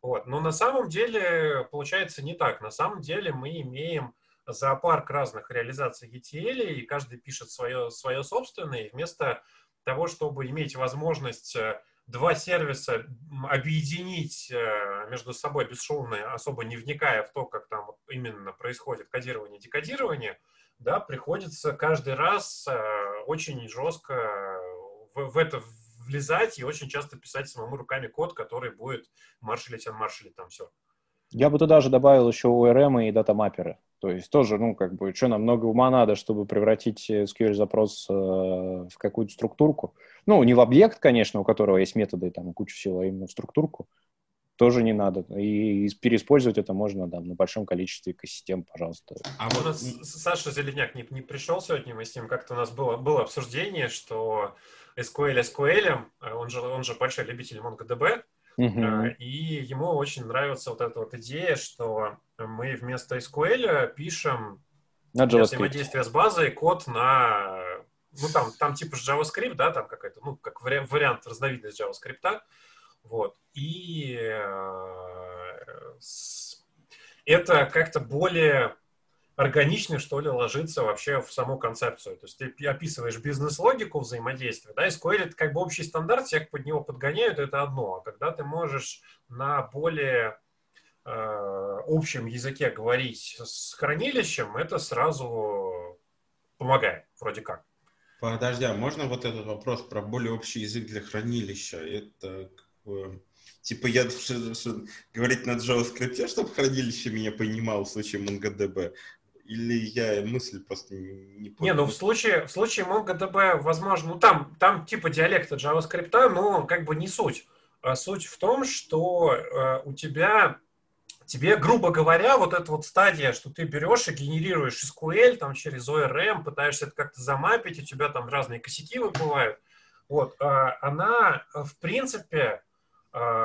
Вот. Но на самом деле получается не так. На самом деле мы имеем зоопарк разных реализаций и ти эль, и каждый пишет свое, свое собственное, и вместо того, чтобы иметь возможность два сервиса объединить между собой бесшовно, особо не вникая в то, как там именно происходит кодирование и декодирование, да, приходится каждый раз очень жестко в, в это влезать и очень часто писать самому руками код, который будет маршалить, анмаршалить там все. Я бы туда же добавил еще о эр эм и датамапперы. То есть тоже, ну, как бы, что нам много ума надо, чтобы превратить эс ку эль-запрос э, в какую-то структурку. Ну, не в объект, конечно, у которого есть методы, там, куча всего, а именно в структурку. Тоже не надо. И, и переиспользовать это можно, там, на большом количестве экосистем, пожалуйста. А вот у нас Саша Зеленяк не, не пришел сегодня, мы с ним как-то у нас было, было обсуждение, что эс ку эль эс ку эль, он же, он же большой любитель MongoDB, Uh-huh. И ему очень нравится вот эта вот идея, что мы вместо эс ку эль пишем на для взаимодействия с базой код на... Ну, там, там типа JavaScript, да, там какая-то, ну, как вариант, вариант разновидность JavaScript. Вот. И это как-то более органично, что ли, ложится вообще в саму концепцию. То есть ты описываешь бизнес-логику взаимодействия, да, эс ку эль — это как бы общий стандарт, всех под него подгоняют, это одно. А когда ты можешь на более э, общем языке говорить с хранилищем, это сразу помогает, вроде как. Подожди, а можно вот этот вопрос про более общий язык для хранилища? Это как бы... Типа я говорить на JavaScript, чтобы хранилище меня понимало в случае MongoDB? Или я мысль просто не понял? Не, ну в случае, в случае MongoDB, возможно, ну там, там типа диалекта JavaScript, но как бы не суть. А суть в том, что э, у тебя, тебе, грубо говоря, вот эта вот стадия, что ты берешь и генерируешь эс ку эль там, через о эр эм, пытаешься это как-то замапить, у тебя там разные косяки выплывают, вот, э, она, в принципе...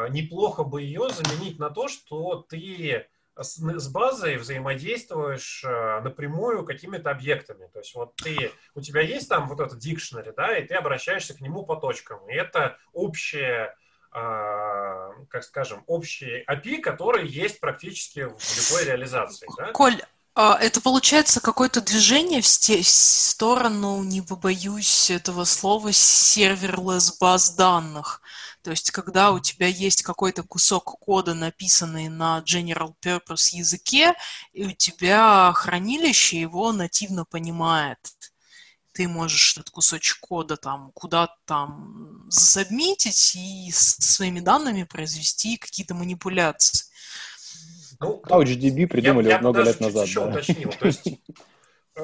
неплохо бы ее заменить на то, что ты с базой взаимодействуешь напрямую какими-то объектами. То есть вот ты, у тебя есть там вот этот дикшнери, да, и ты обращаешься к нему по точкам. И это общее, как скажем, общее эй пи ай, которое есть практически в любой реализации. Да? Коль, это получается какое-то движение в сторону, не побоюсь этого слова, serverless баз данных. То есть, когда у тебя есть какой-то кусок кода, написанный на general purpose языке, и у тебя хранилище его нативно понимает. Ты можешь этот кусочек кода там куда-то там засабмитить и со своими данными произвести какие-то манипуляции. Ну, CouchDB придумали я, много я лет назад. Я даже чуть-чуть еще уточнил. То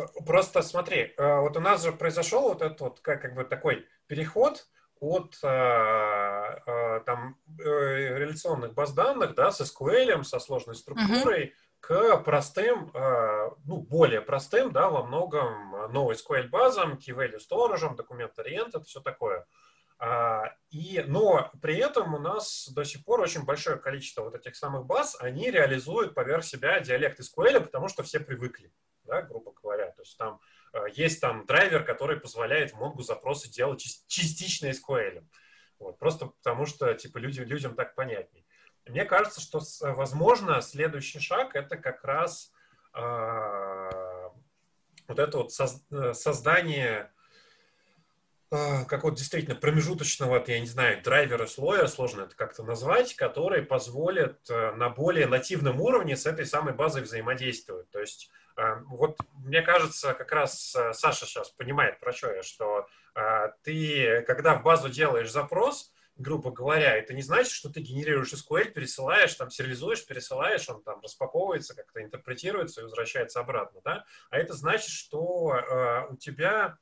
есть, просто смотри, вот у нас же произошел вот этот вот как бы такой переход от там, реляционных баз данных, да, с эс ку эль, со сложной структурой, uh-huh. к простым, ну, более простым, да, во многом NoSQL базам, key-value storage, документ-ориентед, все такое. И, но при этом у нас до сих пор очень большое количество вот этих самых баз, они реализуют поверх себя диалект эс ку эль, потому что все привыкли, да, грубо говоря. То есть там есть там драйвер, который позволяет в Mongo запросы делать частично эс ку эль. Вот, просто потому что типа люди, людям так понятней. Мне кажется, что, возможно, следующий шаг — это как раз э, вот это вот соз, создание как вот действительно промежуточного, я не знаю, драйвера слоя, сложно это как-то назвать, который позволит на более нативном уровне с этой самой базой взаимодействовать. То есть вот мне кажется, как раз Саша сейчас понимает, про что я, что ты, когда в базу делаешь запрос, грубо говоря, это не значит, что ты генерируешь эс ку эль, пересылаешь, там, сериализуешь, пересылаешь, он там распаковывается, как-то интерпретируется и возвращается обратно, да? А это значит, что у тебя...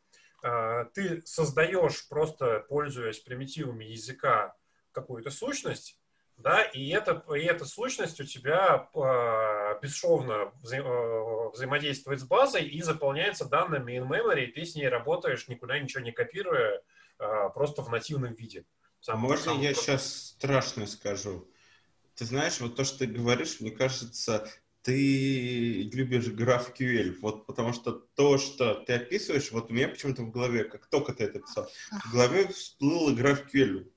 ты создаешь, просто пользуясь примитивами языка, какую-то сущность, да, и, это, и эта сущность у тебя э, бесшовно вза- взаимодействует с базой и заполняется данными in-memory, и ты с ней работаешь, никуда ничего не копируя, э, просто в нативном виде. Самый Можно самый я просто... сейчас страшно скажу? Ты знаешь, вот то, что ты говоришь, мне кажется... Ты любишь GraphQL, вот потому что то, что ты описываешь, вот у меня почему-то в голове, как только ты это писал, в голове всплыло GraphQL.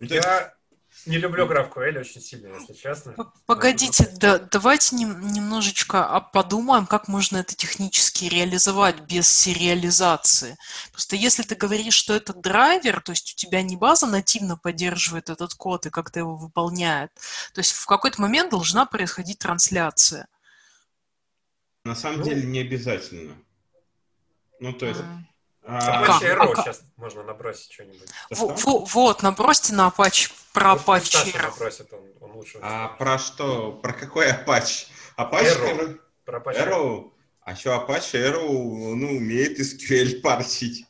Ну, я есть... не люблю GraphQL очень сильно, если честно. Погодите, да, давайте немножечко подумаем, как можно это технически реализовать без сериализации. Просто если ты говоришь, что это драйвер, то есть у тебя не база нативно поддерживает этот код и как-то его выполняет, то есть в какой-то момент должна происходить трансляция. На самом ну, деле не обязательно. Ну, то есть... А... Apache Arrow а... сейчас можно набросить что-нибудь. В, в, вот, набросьте на Apache, про Может, Apache Arrow. Набросит, он, он лучше. А про что? Про какой Apache? Apache Arrow? А еще Apache Arrow, ну, умеет эс ку эль парсить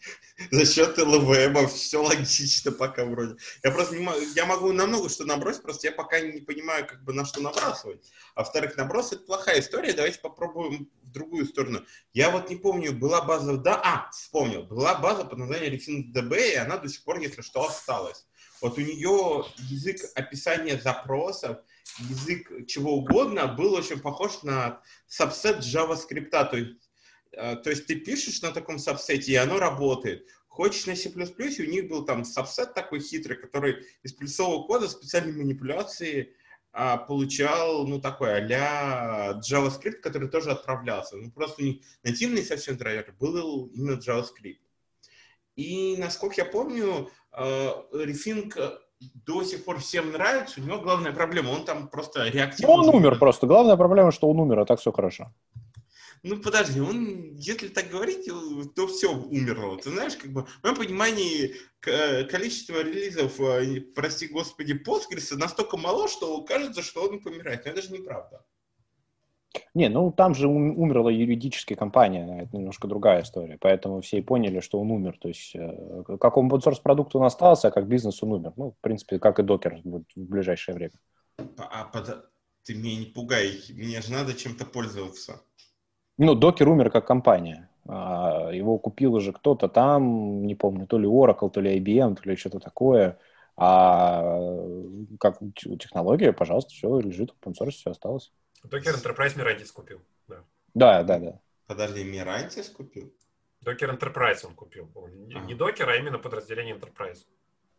за счет эл ви эм, все логично пока вроде. Я просто не могу, я могу на много что набросить, просто я пока не понимаю, как бы на что набрасывать. А во-вторых, наброс — это плохая история, давайте попробуем в другую сторону. Я вот не помню, была база, да, а, вспомнил, была база под названием Refinec, и она до сих пор, если что, осталась. Вот у нее язык описания запросов, язык чего угодно был очень похож на сабсет JavaScript. То есть, то есть ты пишешь на таком сабсете, и оно работает. Хочешь на C++, у них был там сабсет такой хитрый, который из плюсового кода специальной манипуляции а, получал, ну, такой а-ля JavaScript, который тоже отправлялся. Ну, просто у них нативный совсем драйвер был именно JavaScript. И, насколько я помню, Refinec до сих пор всем нравится. У него главная проблема, он там просто реактивный. Ну, он умер просто. Главная проблема, что он умер, а так все хорошо. Ну, подожди, он, если так говорить, то все умерло. Ты знаешь, как бы, в моем понимании, количество релизов, прости господи, Postgres настолько мало, что кажется, что он помирает. Но это же неправда. Не, ну там же умерла юридическая компания, это немножко другая история, поэтому все и поняли, что он умер, то есть как open-source продукт он остался, а как бизнес он умер, ну, в принципе, как и Docker будет в ближайшее время. А, под... ты меня не пугай, мне же надо чем-то пользоваться. Ну, Docker умер как компания, его купил уже кто-то там, не помню, то ли Oracle, то ли ай би эм, то ли что-то такое, а как технология, пожалуйста, все лежит, open-source, все осталось. Docker Enterprise Mirantis купил, да. Да, да, да. Подожди, Mirantis купил? Docker Enterprise он купил. Он а. Не Docker, а именно подразделение Enterprise.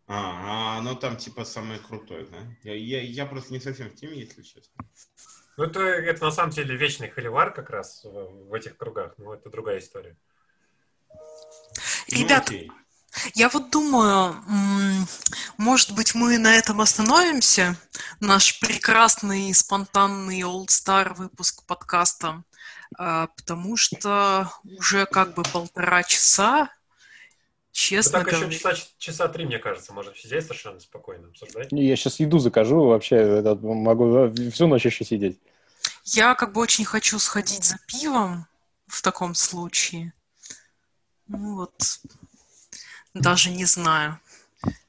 А, ну там типа самое крутое, да? Я, я, я просто не совсем в теме, если честно. Ну это, это на самом деле вечный холивар как раз в, в этих кругах, но это другая история. Ребята, ну, я вот думаю, может быть, мы на этом остановимся, наш прекрасный спонтанный олдстар выпуск подкаста, потому что уже как бы полтора часа, честно говоря. Так еще часа, часа три, мне кажется, можно сидеть совершенно спокойно, обсуждать. Я сейчас еду закажу, вообще могу всю ночь еще сидеть. Я как бы очень хочу сходить за пивом в таком случае. Ну вот... Даже не знаю.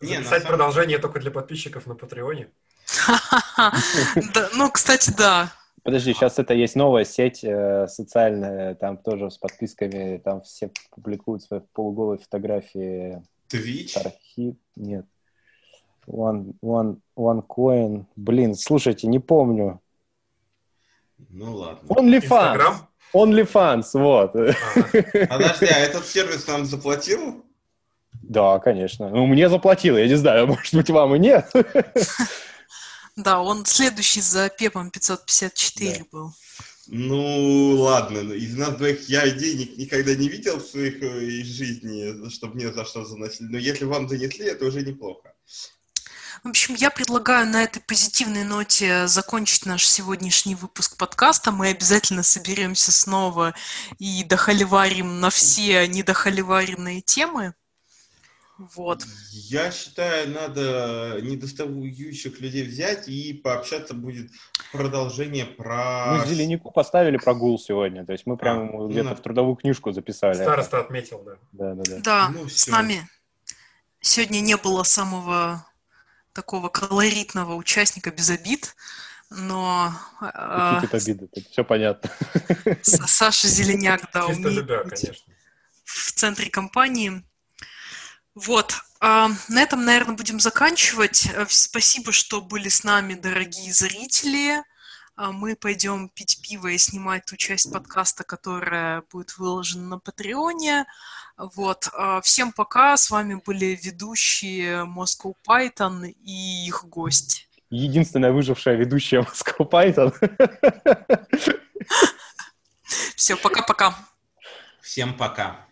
Не, записать самом... продолжение только для подписчиков на Патреоне. Ну, кстати, да. Подожди, сейчас это есть новая сеть э, социальная, там тоже с подписками, там все публикуют свои полуголые фотографии. Твич? Архив, нет. One, one, one coin. Блин, слушайте, не помню. Ну ладно. OnlyFans. OnlyFans, вот. Ага. Подожди, а этот сервис нам заплатил? Да, конечно. Ну, мне заплатил, я не знаю, может быть, вам и нет. Да, он следующий за пепом пятьсот пятьдесят четыре да. был. Ну, ладно. Из нас двоих я денег никогда не видел в своих из жизни, чтобы мне за что заносили. Но если вам занесли, это уже неплохо. В общем, я предлагаю на этой позитивной ноте закончить наш сегодняшний выпуск подкаста. Мы обязательно соберемся снова и дохоливарим на все недохоливаренные темы. Вот. Я считаю, надо недостающих людей взять и пообщаться будет продолжение про... Мы Зеленяку поставили прогул сегодня, то есть мы прямо а, где-то ну, в трудовую книжку записали. Староста отметил, да. Да, да, да. да ну, с все. Нами сегодня не было самого такого колоритного участника без обид, но... Э, какие-то обиды, тут все понятно. Саша Зеленяк, да, у меня в центре компании... Вот. На этом, наверное, будем заканчивать. Спасибо, что были с нами, дорогие зрители. Мы пойдем пить пиво и снимать ту часть подкаста, которая будет выложена на Патреоне. Вот. Всем пока. С вами были ведущие Moscow Python и их гость. Единственная выжившая ведущая Moscow Python. Все, пока-пока. Всем пока.